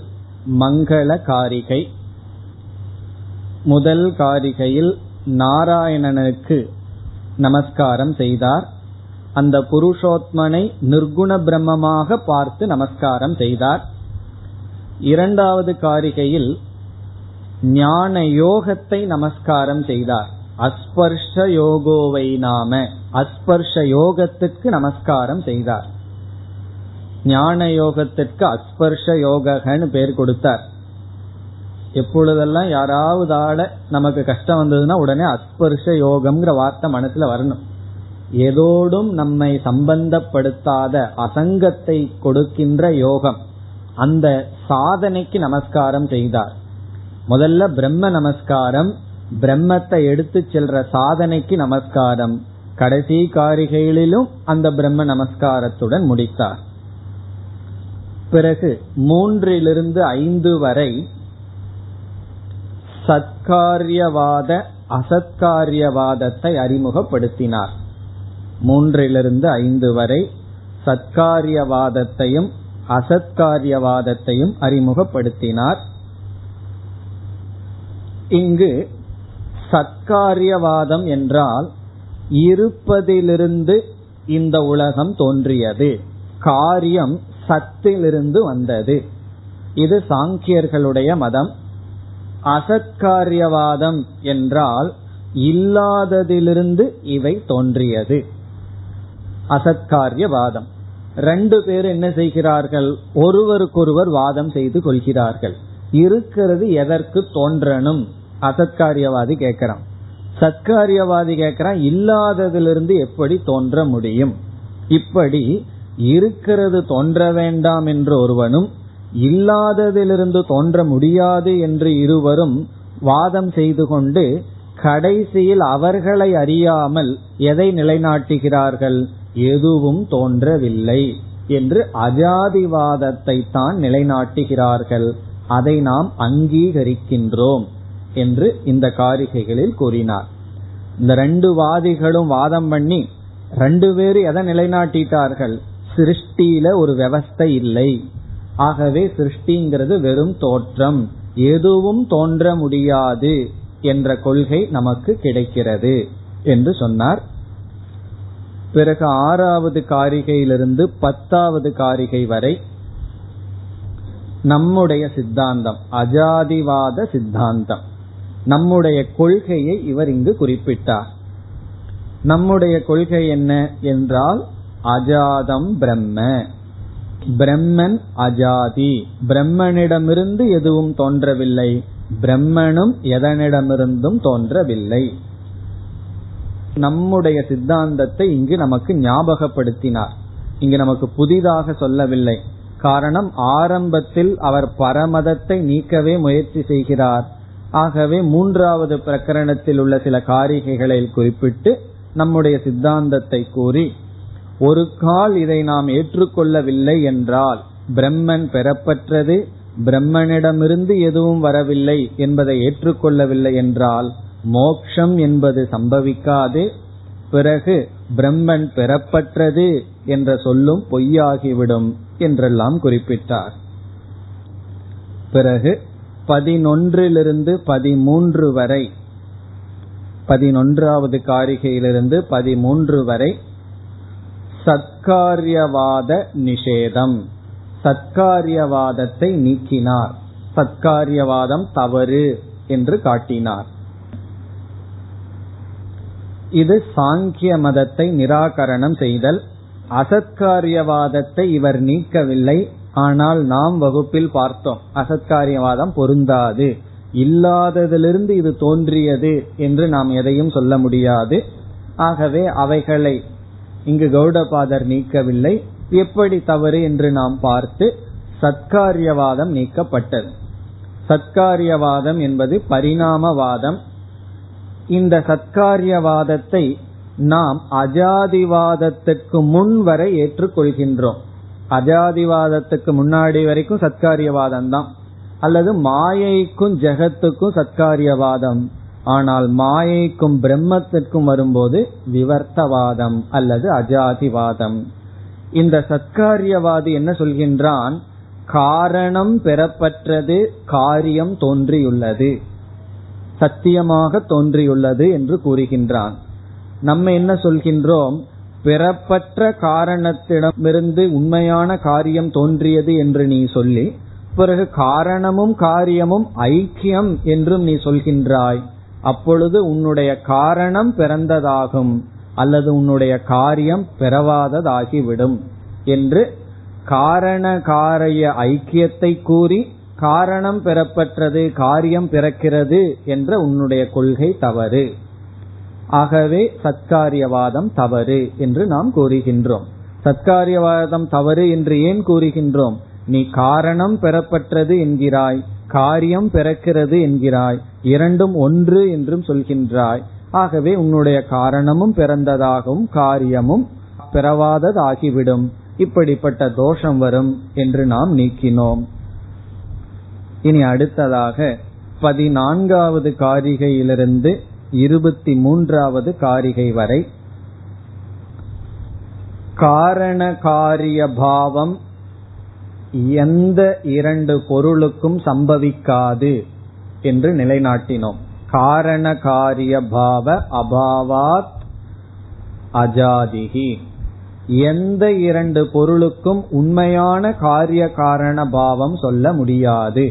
மங்கள காரிகை. முதல் காரிகையில் நாராயணனுக்கு நமஸ்காரம் செய்தார். அந்த புருஷோத்மனை நிர்குண பிரம்மமாக பார்த்து நமஸ்காரம் செய்தார். 2வது காரிகையில் ஞான யோகத்தை நமஸ்காரம் செய்தார். அஸ்பர்ஷ யோகோவை நாம அஸ்பர்ஷ யோகத்திற்கு நமஸ்காரம் செய்தார். ஞான யோகத்திற்கு அஸ்பர்ஷ யோகன்னு பேர் கொடுத்தார். எப்பொழுதெல்லாம் யாராவது ஆட நமக்கு கஷ்டம் வந்ததுன்னா உடனே அஸ்பர்ஷ யோகம்ங்கிற வார்த்தை மனசுல வரணும். ஏதோடும் நம்மை சம்பந்தப்படுத்தாத அசங்கத்தை கொடுக்கின்ற யோகம், அந்த சாதனைக்கு நமஸ்காரம் செய்தார். முதல்ல பிரம்ம நமஸ்காரம், பிரம்மத்தை எடுத்து செல்ற சாதனைக்கு நமஸ்காரம். கடைசி காரிகையிலும் அந்த பிரம்ம நமஸ்காரத்துடன் முடித்தார். பிறகு 3 to 5 வரை சத்காரியவாத அசத்காரியவாதத்தை அறிமுகப்படுத்தினார். 3 to 5 வரை சத்காரியவாதத்தையும் அசத்காரியவாதத்தையும் அறிமுகப்படுத்தினார். இங்கு சத்காரியவாதம் என்றால் இருப்பதிலிருந்து இந்த உலகம் தோன்றியது, காரியம் சத்திலிருந்து வந்தது, இது சாங்கியர்களுடைய மதம். அசத்காரியவாதம் என்றால் இல்லாததிலிருந்து இவை தோன்றியது, அசத்காரியவாதம். 2 என்ன செய்கிறார்கள்? ஒருவருக்கொருவர் வாதம் செய்து கொள்கிறார்கள். இருக்கிறது எதற்கு தோன்றணும்? அசத்காரியவாதி கேட்கிறான். சத்காரியவாதி கேட்கிறான், இல்லாததிலிருந்து எப்படி தோன்ற முடியும்? இப்படி இருக்கிறது தோன்ற வேண்டாம் என்று ஒருவனும், இல்லாததிலிருந்து தோன்ற முடியாது என்று இருவரும் வாதம் செய்து கொண்டு கடைசியில் அவர்களை அறியாமல் எதை நிலைநாட்டுகிறார்கள்? எதுவும் தோன்றவில்லை என்று அஜாதிவாதத்தை தான் நிலைநாட்டுகிறார்கள். அதை நாம் அங்கீகரிக்கின்றோம் என்று இந்த காரிகைகளில் கூறினார். இந்த ரெண்டு வாதிகளும் வாதம் பண்ணி ரெண்டு பேரும் எதை நிலைநாட்டிட்டார்கள்? சிருஷ்டியில ஒரு வியவஸ்தை இல்லை, ஆகவே சிருஷ்டிங்கிறது வெறும் தோற்றம், எதுவும் தோன்ற முடியாது என்ற கொள்கை நமக்கு கிடைக்கிறது என்று சொன்னார். பிறகு 6வது காரிகையிலிருந்து 10வது காரிகை வரை நம்முடைய சித்தாந்தம், அஜாதிவாத சித்தாந்தம், நம்முடைய கொள்கையை இவர் இங்கு குறிப்பிட்டார். நம்முடைய கொள்கை என்ன என்றால் அஜாதம் பிரம்ம, பிரம்மன் அஜாதி, பிரம்மனிடமிருந்து எதுவும் தோன்றவில்லை, பிரம்மனும் எதனிடமிருந்தும் தோன்றவில்லை. நம்முடைய சித்தாந்தத்தை இங்கு நமக்கு ஞாபகப்படுத்தினார். இங்கு நமக்கு புதிதாக சொல்லவில்லை. காரணம், ஆரம்பத்தில் அவர் பரமதத்தை நீக்கவே முயற்சி செய்கிறார். ஆகவே 3வது பிரகரணத்தில் உள்ள சில காரிகைகளை குறிப்பிட்டு நம்முடைய சித்தாந்தத்தை கூறி, ஒரு கால் இதை நாம் ஏற்றுக்கொள்ளவில்லை என்றால் பிரம்மன் பெறப்பற்றது, பிரம்மனிடமிருந்து எதுவும் வரவில்லை என்பதை ஏற்றுக்கொள்ளவில்லை என்றால் மோக்ஷம் என்பது சம்பவிக்காது, பிறகு பிரம்மன் பெறப்பற்றது என்ற சொல்லும் பொய்யாகிவிடும் என்றெல்லாம் குறிப்பிட்டார். பிறகு 11லிருந்து 13 வரை, 11வது காரிகையிலிருந்து 13 வரை சத்காரியவாத நிஷேதம், சத்காரியவாதத்தை நீக்கினார். சத்காரியவாதம் தவறு என்று காட்டினார். இது சாங்கிய மதத்தை நிராகரணம் செய்தல். அசத்காரியவாதத்தை இவர் நீக்கவில்லை, ஆனால் நாம் வகுப்பில் பார்த்தோம் அசத்காரியவாதம் பொருந்தாது, இல்லாததிலிருந்து இது தோன்றியது என்று நாம் எதையும் சொல்ல முடியாது. ஆகவே அவைகளை இங்கு கௌடபாதர் நீக்கவில்லை. எப்படி தவறு என்று நாம் பார்த்து சத்காரியவாதம் நீக்கப்பட்டது. சத்காரியவாதம் என்பது பரிணாமவாதம். இந்த சத்காரியவாதத்தை நாம் அஜாதிவாதத்துக்கு முன் வரை ஏற்றுக்கொள்கின்றோம். அஜாதிவாதத்துக்கு முன்னாடி வரைக்கும் சத்காரியவாதம் தான், அல்லது மாயைக்கும் ஜெகத்துக்கும் சத்காரியவாதம். ஆனால் மாயைக்கும் பிரம்மத்திற்கும் வரும்போது விவர்த்தவாதம் அல்லது அஜாதிவாதம். இந்த சத்காரியவாதி என்ன சொல்கின்றான்? காரணம் பெறப்பற்றது, காரியம் தோன்றியுள்ளது, சத்தியமாக தோன்றியுள்ளது என்று கூறுகின்றான். நம்ம என்ன சொல்கின்றோம்? பெறப்பற்ற காரணத்திடமிருந்து உண்மையான காரியம் தோன்றியது என்று நீ சொல்லி, பிறகு காரணமும் காரியமும் ஐக்கியம் என்றும் நீ சொல்கின்றாய். அப்பொழுது உன்னுடைய காரணம் பிறந்ததாகும் அல்லது உன்னுடைய காரியம் பெறவாததாகிவிடும் என்று காரண காரிய ஐக்கியத்தை கூறி காரணம் பெறப்பற்றது, காரியம் பிறக்கிறது என்ற உன்னுடைய கொள்கை தவறு. ஆகவே சத்காரியவாதம் தவறு என்று நாம் கூறுகின்றோம். சத்காரியவாதம் தவறு என்று ஏன் கூறுகின்றோம்? நீ காரணம் பெறப்பற்றது என்கிறாய், காரியம் பிறக்கிறது என்கிறாய், இரண்டும் ஒன்று என்றும் சொல்கின்றாய். ஆகவே உன்னுடைய காரணமும் பிறந்ததாகவும் காரியமும் பிறவாததாகிவிடும், இப்படிப்பட்ட தோஷம் வரும் என்று நாம் நீக்கினோம். இனி அடுத்ததாக 14வது காரிகையிலிருந்து 23வது காரிகை வரை காரண காரிய பாவம் எந்த இரண்டு பொருளுக்கும் சம்பவிக்காது என்று நிலைநாட்டினோம். காரண காரிய பாவ அபாவாத் அஜாதிஹி, எந்த இரண்டு பொருளுக்கும் உண்மையான காரிய காரண பாவம் சொல்ல முடியாது.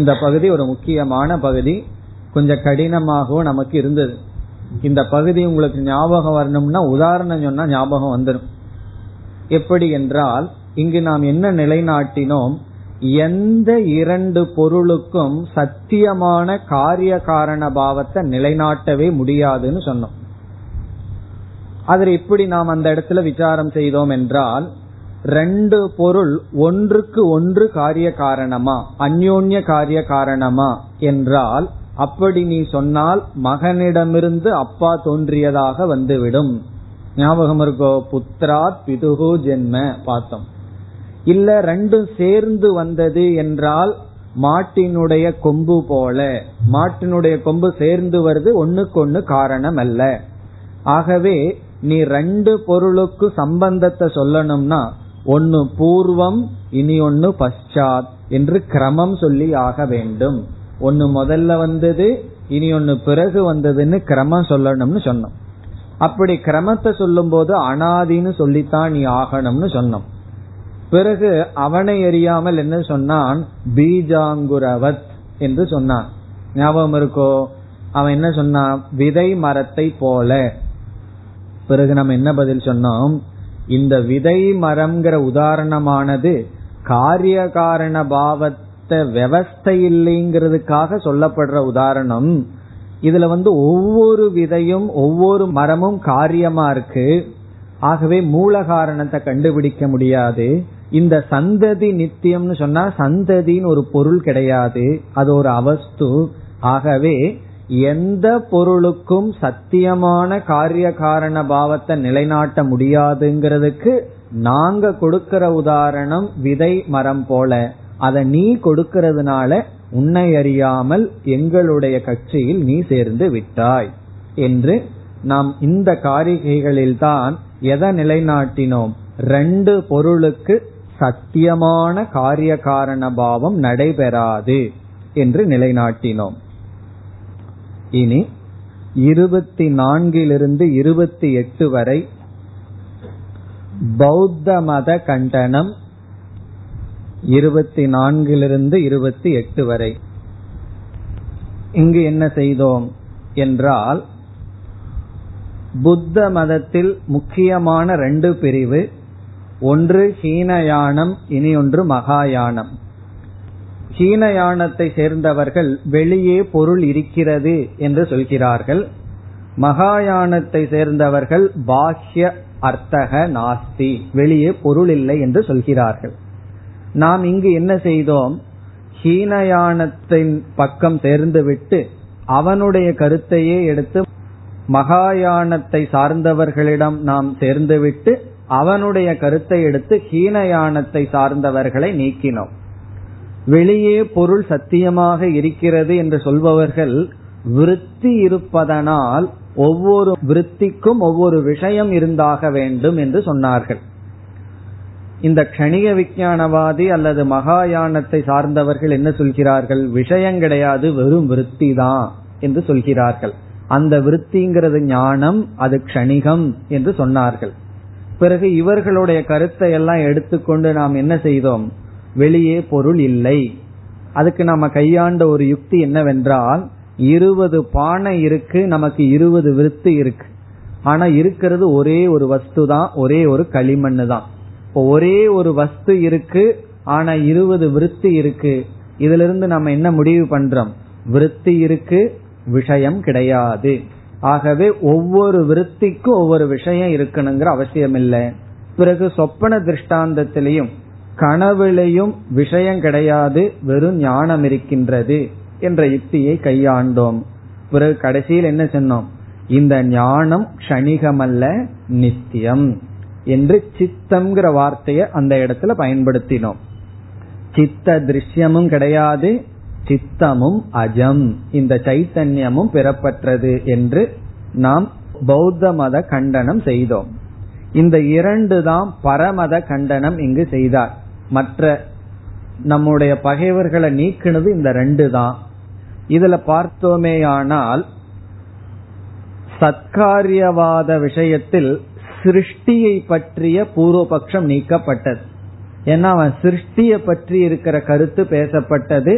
இந்த பகுதி ஒரு முக்கியமான பகுதி, கொஞ்சம் கடினமாகவும் நமக்கு இருந்தது. இந்த பகுதி உங்களுக்கு ஞாபகம் வரணும்னா உதாரணம் சொன்னா ஞாபகம் வந்துடும். எப்படி என்றால், இங்கு நாம் என்ன நிலைநாட்டினோம்? எந்த இரண்டு பொருளுக்கும் சத்தியமான காரிய காரண பாவத்தை நிலைநாட்டவே முடியாதுன்னு சொன்னோம். அதில் இப்படி நாம் அந்த இடத்துல விசாரம் செய்தோம் என்றால், ரெண்டு பொருள் ஒன்றுக்கு ஒன்று காரிய காரணமா, அந்யோன்ய காரிய காரணமா என்றால், அப்படி நீ சொன்னால் மகனிடமிருந்து அப்பா தோன்றியதாக வந்துவிடும். ஞாபகம் இருக்கோ, புத்திராத் பிதுகு ஜென்ம பார்த்தோம். இல்ல ரெண்டும் சேர்ந்து வந்தது என்றால் மாட்டினுடைய கொம்பு போல, மாட்டினுடைய கொம்பு சேர்ந்து வருது, ஒன்னுக்கு ஒன்னு காரணம் அல்ல. ஆகவே நீ ரெண்டு பொருளுக்கு சம்பந்தத்தை சொல்லணும்னா ஒன்னு பூர்வம் இனி ஒன்னு பஷாத் என்று கிரமம் சொல்லி ஆக வேண்டும். ஒன்னு முதல்ல வந்தது இனி ஒன்னு பிறகு வந்ததுன்னு கிரமம் சொல்லணும்னு சொன்னோம். அப்படி கிரமத்தை சொல்லும் போது அனாதின்னு சொல்லித்தான் நீ ஆகணும்னு சொன்னோம். பிறகு அவனை எறியாமல் என்ன சொன்னான், பீஜாங்குரவத் என்று சொன்னான். ஞாபகம் இருக்கோ, அவன் என்ன சொன்னான், விதை மரத்தை போல. பிறகு நம்ம என்ன பதில் சொன்னோம், இந்த விதை மரம்ங்கிற உதாரணமானது காரிய காரண பாவத்தை விவஸ்தை இல்லைங்கிறதுக்காக சொல்லப்படுற உதாரணம். இதுல ஒவ்வொரு விதையும் ஒவ்வொரு மரமும் காரியமா இருக்கு. ஆகவே மூல காரணத்தை கண்டுபிடிக்க முடியாது. இந்த சந்ததி நித்தியம்னு சொன்னா சந்ததின்னு ஒரு பொருள் கிடையாது, அது ஒரு அவஸ்து. ஆகவே எந்த பொருளுக்கும் சத்தியமான காரிய காரண பாவத்தை நிலைநாட்ட முடியாதுங்கிறதுக்கு நாங்க கொடுக்கிற உதாரணம் விதை மரம் போல. அதை நீ கொடுக்கிறதுனால உன்னை அறியாமல் எங்களுடைய கட்சியில் நீ சேர்ந்து விட்டாய் என்று நாம் இந்த காரிகைகளில்தான் எதை நிலைநாட்டினோம், ரெண்டு பொருளுக்கு சத்தியமான காரிய காரண பாவம் நடைபெறாது என்று நிலைநாட்டினோம். இனி 24 28 வரை பௌத்த மத கண்டனம். 24 28 வரை இங்கு என்ன செய்தோம் என்றால், புத்த மதத்தில் முக்கியமான ரெண்டு பிரிவு, ஒன்று ஹீனயானம், இனி ஒன்று மகாயானம். ஹீனயானத்தை சேர்ந்தவர்கள் வெளியே பொருள் இருக்கிறது என்று சொல்கிறார்கள். மகாயானத்தை சேர்ந்தவர்கள் பாஹ்ய அர்த்தக நாஸ்தி, வெளியே பொருள் இல்லை என்று சொல்கிறார்கள். நாம் இங்கு என்ன செய்தோம், ஹீனயானத்தின் பக்கம் சேர்ந்துவிட்டு அவனுடைய கருத்தையே எடுத்து மகாயானத்தை சார்ந்தவர்களிடம் நாம் சேர்ந்துவிட்டு அவனுடைய கருத்தை எடுத்து ஹீனயானத்தை சார்ந்தவர்களை நீக்கினோம். வெளியே பொருள் சத்தியமாக இருக்கிறது என்று சொல்பவர்கள் விருத்தி இருப்பதனால் ஒவ்வொரு விருத்திக்கும் ஒவ்வொரு விஷயம் இருந்தாக வேண்டும் என்று சொன்னார்கள். இந்த கணிக விஞ்ஞானவாதி அல்லது மகாயானத்தை சார்ந்தவர்கள் என்ன சொல்கிறார்கள், விஷயம் கிடையாது வெறும் விருத்தி தான் என்று சொல்கிறார்கள். அந்த விருத்திங்கிறது ஞானம், அது க்ஷணிகம் என்று சொன்னார்கள். பிறகு இவர்களுடைய கருத்தை எல்லாம் எடுத்துக்கொண்டு நாம் என்ன செய்தோம், வெளியே பொருள் இல்லை. அதுக்கு நம்ம கையாண்ட ஒரு யுக்தி என்னவென்றால், 20 பானை இருக்கு, நமக்கு 20 விருத்தி இருக்கு, ஆனா இருக்கிறது ஒரே ஒரு வஸ்து தான், ஒரே ஒரு களிமண்ணு தான். இப்போ ஒரே ஒரு வஸ்து இருக்கு ஆனா 20 விருத்தி இருக்கு. இதுல இருந்து நம்ம என்ன முடிவு பண்றோம், விருத்தி இருக்கு விஷயம் கிடையாது. ஆகவே ஒவ்வொரு விருத்திக்கும் ஒவ்வொரு விஷயம் இருக்கணுங்கிற அவசியம் இல்லை. பிறகு சொப்பன திருஷ்டாந்தத்திலையும் கனவுலையும் விஷயம் கிடையாது வெறும் ஞானம் இருக்கின்றது என்ற யுக்தியை கையாண்டோம். பிறகு கடைசியில் என்ன சொன்னோம், இந்த ஞானம் க்ஷணிகமல்ல நித்தியம் என்று சித்தம்ங்கிற வார்த்தையை அந்த இடத்துல பயன்படுத்தினோம். சித்த திருஷ்யமும் கிடையாது, சித்தமும் அஜம், இந்த சைத்தன்யமும் பெறப்பட்டது என்று நாம் பௌத்த மத கண்டனம் செய்தோம். இந்த இரண்டு தான் பரமத கண்டனம் இங்கு செய்தார். மற்ற நம்முடைய பகைவர்களை நீக்கினது இந்த ரெண்டு தான். இதுல பார்த்தோமேயானால் சத்காரியவாத விஷயத்தில் சிருஷ்டியை பற்றிய பூர்வபக்ஷம் நீக்கப்பட்டது. ஏன்னா அவன் சிருஷ்டியை பற்றி இருக்கிற கருத்து பேசப்பட்டது,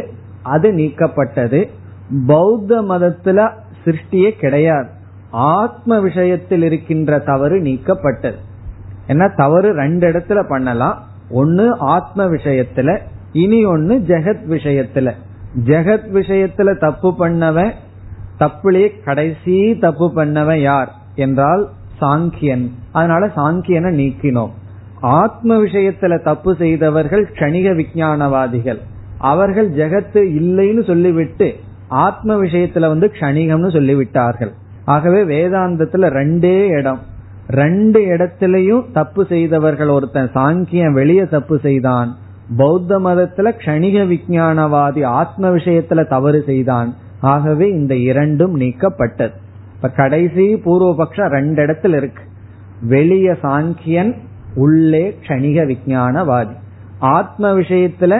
அது நீக்கப்பட்டது. பௌத்த மதத்துல சிருஷ்டியே கிடையாது, ஆத்ம விஷயத்தில் இருக்கின்ற தவறு நீக்கப்பட்டது. ஏன்னா தவறு ரெண்டு இடத்துல பண்ணலாம், ஒன்னு ஆத்ம விஷயத்துல, இனி ஒன்னு ஜெகத் விஷயத்துல. ஜெகத் விஷயத்துல தப்பு பண்ணவன், தப்புலயே கடைசி தப்பு பண்ணவன் யார் என்றால் சாங்கியன். அதனால சாங்கியனை நீக்கினோம். ஆத்ம விஷயத்துல தப்பு செய்தவர்கள் க்ஷணிக விஞ்ஞானவாதிகள். அவர்கள் ஜெகத்து இல்லைன்னு சொல்லிவிட்டு ஆத்ம விஷயத்துல வந்து க்ஷணிகம்னு சொல்லிவிட்டார்கள். ஆகவே வேதாந்தத்துல ரெண்டே இடம், ரெண்டு இடத்திலையும் தப்பு செய்தவர்கள். ஒருத்தன் சாங்கியன் வெளியே தப்பு செய்தான், பௌத்த மதத்துல க்ஷணிக விஞ்ஞானவாதி ஆத்ம விஷயத்துல தவறு செய்தான். ஆகவே இந்த இரண்டும் நீக்கப்பட்டது. இப்ப கடைசி பூர்வபக்ஷம் ரெண்டு இடத்துல இருக்கு, வெளிய சாங்கியன், உள்ளே க்ஷணிக விஞ்ஞானவாதி. ஆத்ம விஷயத்துல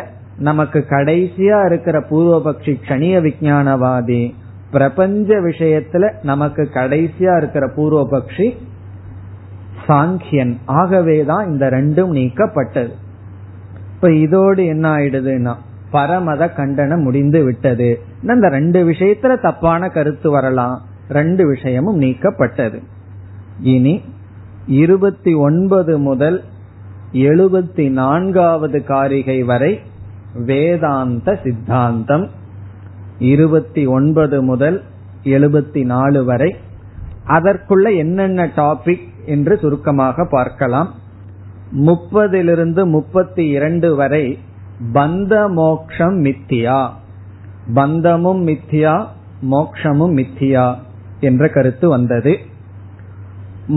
நமக்கு கடைசியா இருக்கிற பூர்வபக்ஷி க்ஷணிக விஞ்ஞானவாதி, பிரபஞ்ச விஷயத்துல நமக்கு கடைசியா இருக்கிற பூர்வபக்ஷி சாங்கியன். ஆகவேதான் இந்த ரெண்டும் நீக்கப்பட்டது. இப்ப இதோடு என்ன ஆயிடுதுன்னா பரமத கண்டனம் முடிந்து விட்டது. இந்த ரெண்டு விஷயத்துல தப்பான கருத்து வரலாம், ரெண்டு விஷயமும் நீக்கப்பட்டது. இனி 29 முதல் 74வது காரிகை வரை வேதாந்த சித்தாந்தம். 29 முதல் 74 வரை அதற்குள்ள என்னென்ன டாபிக் என்று சுருக்கமாக பார்க்கலாம். 30லிருந்து 32 வரை பந்த மோக்ஷம் மித்தியா, பந்தமும் மித்தியா மோக்ஷமும் மித்தியா என்ற கருத்து வந்தது.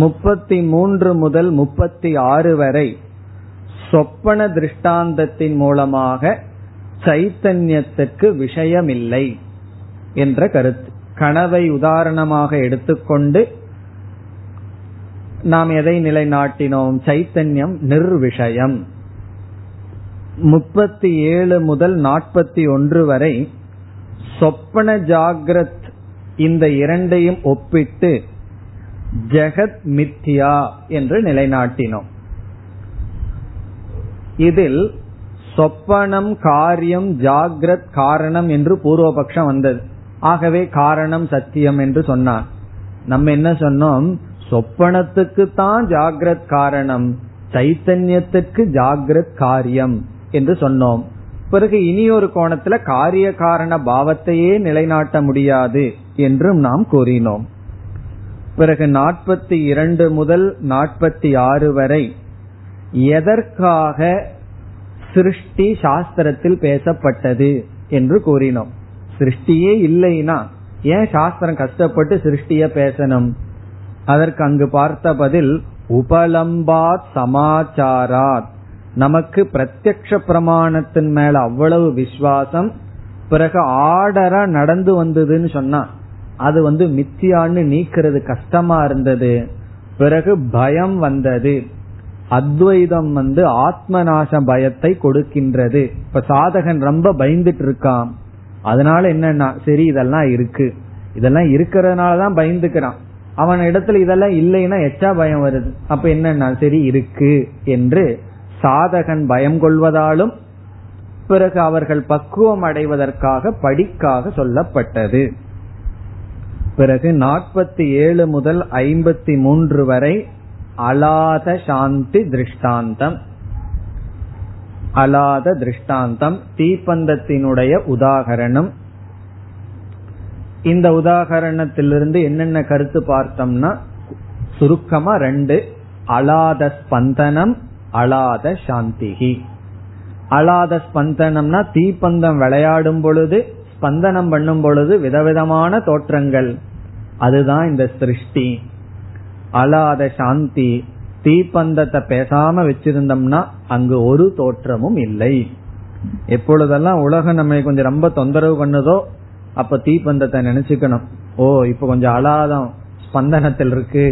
33 முதல் 36 வரை சொப்பன திருஷ்டாந்தத்தின் மூலமாக சைத்தன்யத்துக்கு விஷயமில்லை என்ற கருத்து. கனவை உதாரணமாக எடுத்துக்கொண்டு நாம் எதை நிலைநாட்டினோம்? சைத்தன்யம் நிர்விஷயம். 37 முதல் 41 வரை சொப்பன ஜாகிரத் இந்த இரண்டையும் ஒப்பிட்டு ஜெகத் மித்யா என்று நிலைநாட்டினோம். இதில் சொப்பனம் காரியம் ஜாகிரத் காரணம் என்று பூர்வபக்ஷம் வந்தது. ஆகவே காரணம் சத்தியம் என்று சொன்னான். நம்ம என்ன சொன்னோம்? சொப்பனத்துக்கு தான் ஜாகிரத் காரணம், சைத்தன்யத்துக்கு ஜாகிரத் காரியம் என்று சொன்னோம். பிறகு இனி ஒரு கோணத்துல காரிய காரண பாவத்தையே நிலைநாட்ட முடியாது என்றும் நாம் கூறினோம். பிறகு 42 முதல் 46 வரை எதற்காக சிருஷ்டி சாஸ்திரத்தில் பேசப்பட்டது என்று கூறினோம். சிருஷ்டியே இல்லைன்னா ஏன் சாஸ்திரம் கஷ்டப்பட்டு சிருஷ்டிய பேசணும்? அதற்கு அங்கு பார்த்த பதில் உபலம்பாத் சமாச்சாராத். நமக்கு பிரத்யக்ஷ பிரமாணத்தின் மேல அவ்வளவு விசுவாசம், பிறகு ஆர்டரா நடந்து வந்ததுன்னு சொன்னா அது வந்து மித்தியான்னு நீக்கிறது கஷ்டமா இருந்தது. பிறகு பயம் வந்தது, அத்வைதம் வந்து ஆத்ம நாச பயத்தை கொடுக்கின்றது. இப்ப சாதகன் ரொம்ப பயந்துட்டு இருக்கான். அதனால என்னன்னா சரி இதெல்லாம் இருக்கு, இதெல்லாம் இருக்கிறதுனாலதான் பயந்துக்கிறான். அவன் இடத்துல இதெல்லாம் இல்லைன்னா எச்சா பயம் வருது. அப்ப என்னன்னா சரி இருக்கு என்று சாதகன் பயம் கொள்வதாலும் பிறகு அவர்கள் பக்குவம் அடைவதற்காக படிக்காக சொல்லப்பட்டது. பிறகு 47 முதல் 53 வரை அலாத சாந்தி திருஷ்டாந்தம். அலாத திருஷ்டாந்தம் தீப்பந்தத்தினுடைய உதாகரணம். இந்த உதாகரணத்திலிருந்து என்னென்ன கருத்து பார்த்தோம்னா சுருக்கமா ரெண்டு, அலாத ஸ்பந்தனம், அலாத சாந்திகி. அலாத ஸ்பந்தனம்னா தீப்பந்தம் விளையாடும் பொழுது ஸ்பந்தனம் பண்ணும் பொழுது விதவிதமான தோற்றங்கள், அதுதான் இந்த சிருஷ்டி. அலாத சாந்தி, தீப்பந்தத்தை பேசாம வச்சிருந்தோம்னா அங்கு ஒரு தோற்றமும் இல்லை. எப்பொழுதெல்லாம் உலகம் நம்ம கொஞ்சம் ரொம்ப தொந்தரவு பண்ணுதோ அப்ப தீப்பந்தத்தை நினைச்சுக்கணும், ஓ இப்ப கொஞ்சம் அலாதம் ஸ்பந்தனத்தில் இருக்கு.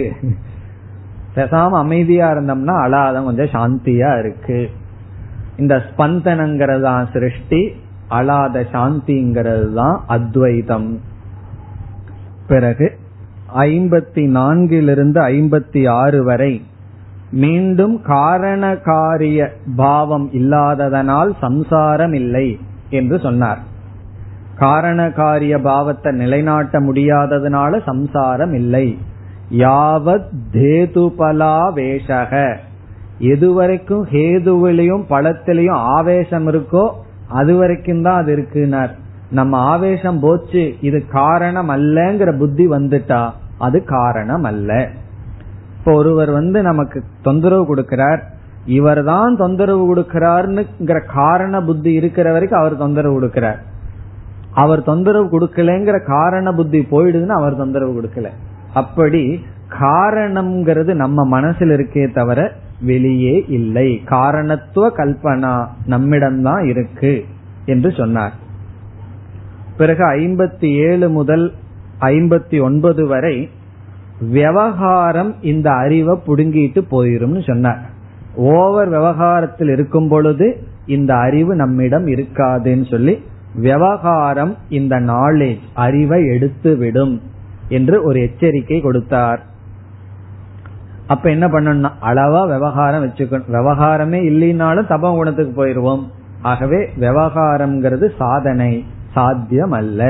பேசாம அமைதியா இருந்தோம்னா அலாதம் கொஞ்சம் சாந்தியா இருக்கு. இந்த ஸ்பந்தனங்கிறது தான் சிருஷ்டி, அலாத சாந்திங்கிறது தான் அத்வைதம். பிறகு 54லிருந்து 56 வரை மீண்டும் காரணகாரிய பாவம் இல்லாததனால் சம்சாரம் இல்லை என்று சொன்னார். காரணகாரிய பாவத்தை நிலைநாட்ட முடியாததுனால சம்சாரம் இல்லை. யாவத் தேதுபலா வேஷக, எதுவரைக்கும் ஹேதுவிலையும் பலத்திலையும் ஆவேசம் இருக்கோ அது வரைக்கும் தான் அது இருக்குனார். நம்ம ஆவேசம் போச்சு, இது காரணம் அல்லங்கிற புத்தி வந்துட்டா அது காரணம் அல்ல. இப்போ ஒருவர் வந்து நமக்கு தொந்தரவு கொடுக்கிறார், இவர் தான் தொந்தரவு கொடுக்கிறாருங்கிற காரண புத்தி இருக்கிற வரைக்கும் அவர் தொந்தரவு கொடுக்கிறார். அவர் தொந்தரவு கொடுக்கலங்கிற காரண புத்தி போயிடுதுன்னு அவர் தொந்தரவு கொடுக்கல. அப்படி காரணம்ங்கிறது நம்ம மனசுல இருக்கே தவிர வெளியே இல்லை. காரணத்துவ கல்பனா நம்மிடம்தான் இருக்கு என்று சொன்னார். பிறகு 57 முதல் 59 வரை விவகாரம் இந்த அறிவை புடுங்கிட்டு போயிரும் சொன்னார். ஓவர் விவகாரத்தில் இருக்கும் பொழுது இந்த அறிவு நம்மிடம் இருக்காதுன்னு சொல்லி விவகாரம் இந்த நாலேஜ் அறிவை எடுத்து விடும் என்று ஒரு எச்சரிக்கை கொடுத்தார். அப்ப என்ன பண்ணணும்னா அளவா விவகாரம் வச்சுக்கணும். விவகாரமே இல்லைனாலும் தப குணத்துக்கு போயிடுவோம். ஆகவே விவகாரம்ங்கிறது சாதனை சாத்தியம் அல்ல.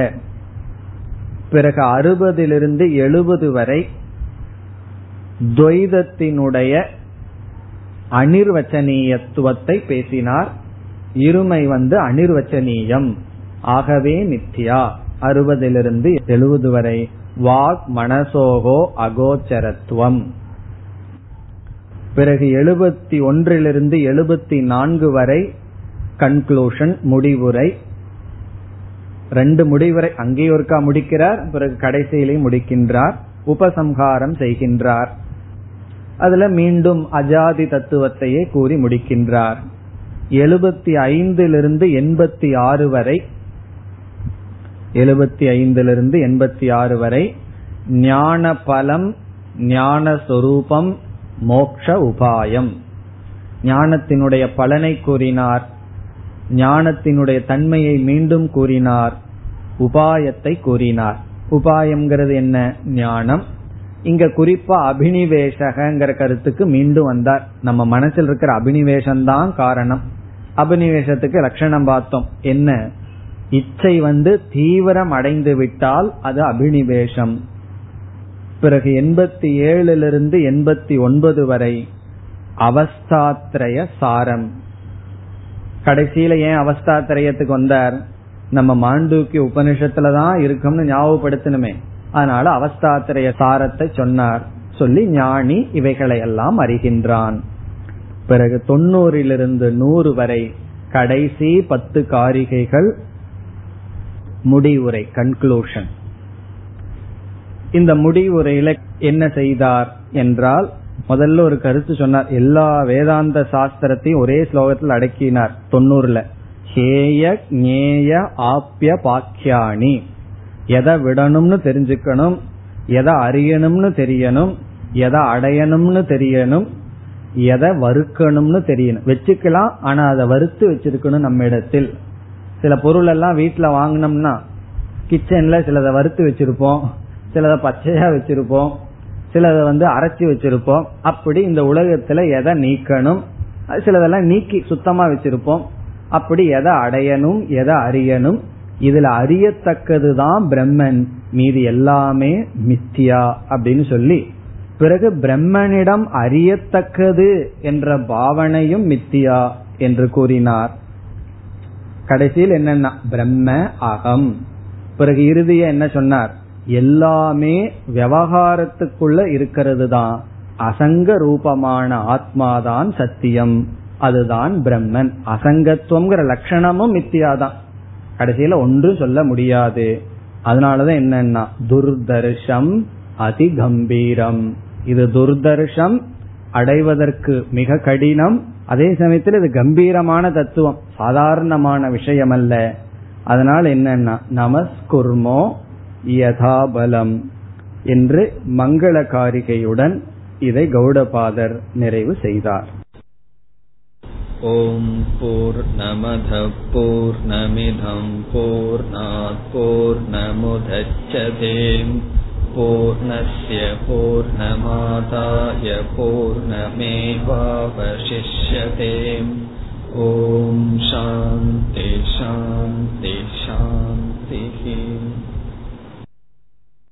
பிறகு 60 to 70 வரை துவைதத்தினுடைய அனிர்வச்சனீயத்துவத்தை பேசினார். இருமை வந்து அனிர்வச்சனீயம், ஆகவே மித்யா. 60 to 70 வரை வாக் மனசோகோ அகோச்சரத்துவம். பிறகு 71 to 74 வரை கன்க்ளூஷன் முடிவுரை. 2 முடிவுரை அங்கே ஒருக்கா முடிக்கிறார், பிறகு கடைசியிலே முடிக்கின்றார், உபசம்ஹாரம் செய்கின்றார். அதுல மீண்டும் அஜாதி தத்துவத்தையே கூறி முடிக்கின்றார். 75 to 86 வரை 75 to 86 வரை ஞான பலம், ஞான சொரூபம், மோக்ஷ உபாயம். ஞானத்தினுடைய பலனை கூறினார், ஞானத்தினுடைய தன்மையை மீண்டும் கூறினார், உபாயத்தை கூறினார். உபாயம்ங்கிறது என்ன? ஞானம். இங்க குறிப்பா அபினிவேஷகங்கிற கருத்துக்கு மீண்டும் வந்தார். நம்ம மனசில் இருக்கிற அபினிவேஷம்தான் காரணம். அபினிவேஷத்துக்கு லட்சணம் பார்த்தோம் என்ன? இச்சை வந்து தீவிரம் அடைந்து விட்டால் அது அபினிவேஷம். பிறகு 87 to 89 வரை அவஸ்தாத்ரய சாரம். கடைசியில ஏன் அவஸ்தாத்ரயத்துக்கு வந்தார்? நம்ம மாண்டூக்கிய உபனிஷத்துலதான் இருக்கும்னு ஞாபகப்படுத்தணுமே, அதனால அவஸ்தாத்ரய சாரத்தை சொன்னார். சொல்லி ஞானி இவைகளையெல்லாம் அறிகின்றான். பிறகு 90 to 100 வரை கடைசி 10 காரிகைகள் முடிவுரை, கன்க்ளூஷன். இந்த முடிவுரையில என்ன செய்தார் என்றால், முதல்ல ஒரு கருத்து சொன்னார். எல்லா வேதாந்த சாஸ்திரத்தையும் ஒரே ஸ்லோகத்தில் அடக்கினார். 90 ஹேய ஞேய ஆப்ய பாக்கியானி. எதை விடணும்னு தெரிஞ்சுக்கணும், எதை அறியணும்னு தெரியணும், எதை அடையணும்னு தெரியணும், எதை வறுக்கணும்னு தெரியணும். வச்சுக்கலாம், ஆனா அதை வறுத்து வச்சிருக்கணும். நம்ம இடத்தில் சில பொருள் எல்லாம் வீட்டுல வாங்கினோம்னா கிச்சன்ல சிலதை வறுத்து வச்சிருப்போம், சிலதை பச்சையா வச்சிருப்போம், சிலதை வந்து அரைச்சி வச்சிருப்போம். அப்படி இந்த உலகத்துல எதை நீக்கணும், சிலதெல்லாம் நீக்கி சுத்தமா வச்சிருப்போம். அப்படி எதை அடையணும், எதை அறியணும், இதுல அறியத்தக்கதுதான் பிரம்மன், மீது எல்லாமே மித்யா அப்படின்னு சொல்லி, பிறகு பிரம்மனிடம் அறியத்தக்கது என்ற பாவனையும் மித்யா என்று கூறினார். கடைசியில் என்னன்னா பிரம்ம அகம். பிறகு இறுதிய என்ன சொன்னார்? எல்லாமே விவகாரத்துக்குள்ள இருக்கிறது தான், அசங்க ரூபமான ஆத்மாதான் சத்தியம், அதுதான் பிரம்மன். அசங்கத்துவம்ங்கிற லட்சணமும் மித்தியாதான். கடைசியில ஒன்றும் சொல்ல முடியாது. அதனாலதான் என்னன்னா துர்தர்ஷம் அதி கம்பீரம். இது துர்தர்ஷம், அடைவதற்கு மிக கடினம். அதே சமயத்தில் இது கம்பீரமான தத்துவம், சாதாரணமான விஷயம் அல்ல. அதனால என்னன்னா நமஸ்குர்மோ யதாபலம் என்று மங்கள காரிகையுடன் இதை கௌடபாதர் நிறைவு செய்தார். ஓம் பூர்ணமத் பூர்ணமிதம் பூர்ணாத் பூர்ணமுதச்யதே பூர்ணஸ்ய பூர்ணமாதாய பூர்ணமேவாவசிஷ்யதே. ஓம் சாந்தி சாந்தி சாந்தி.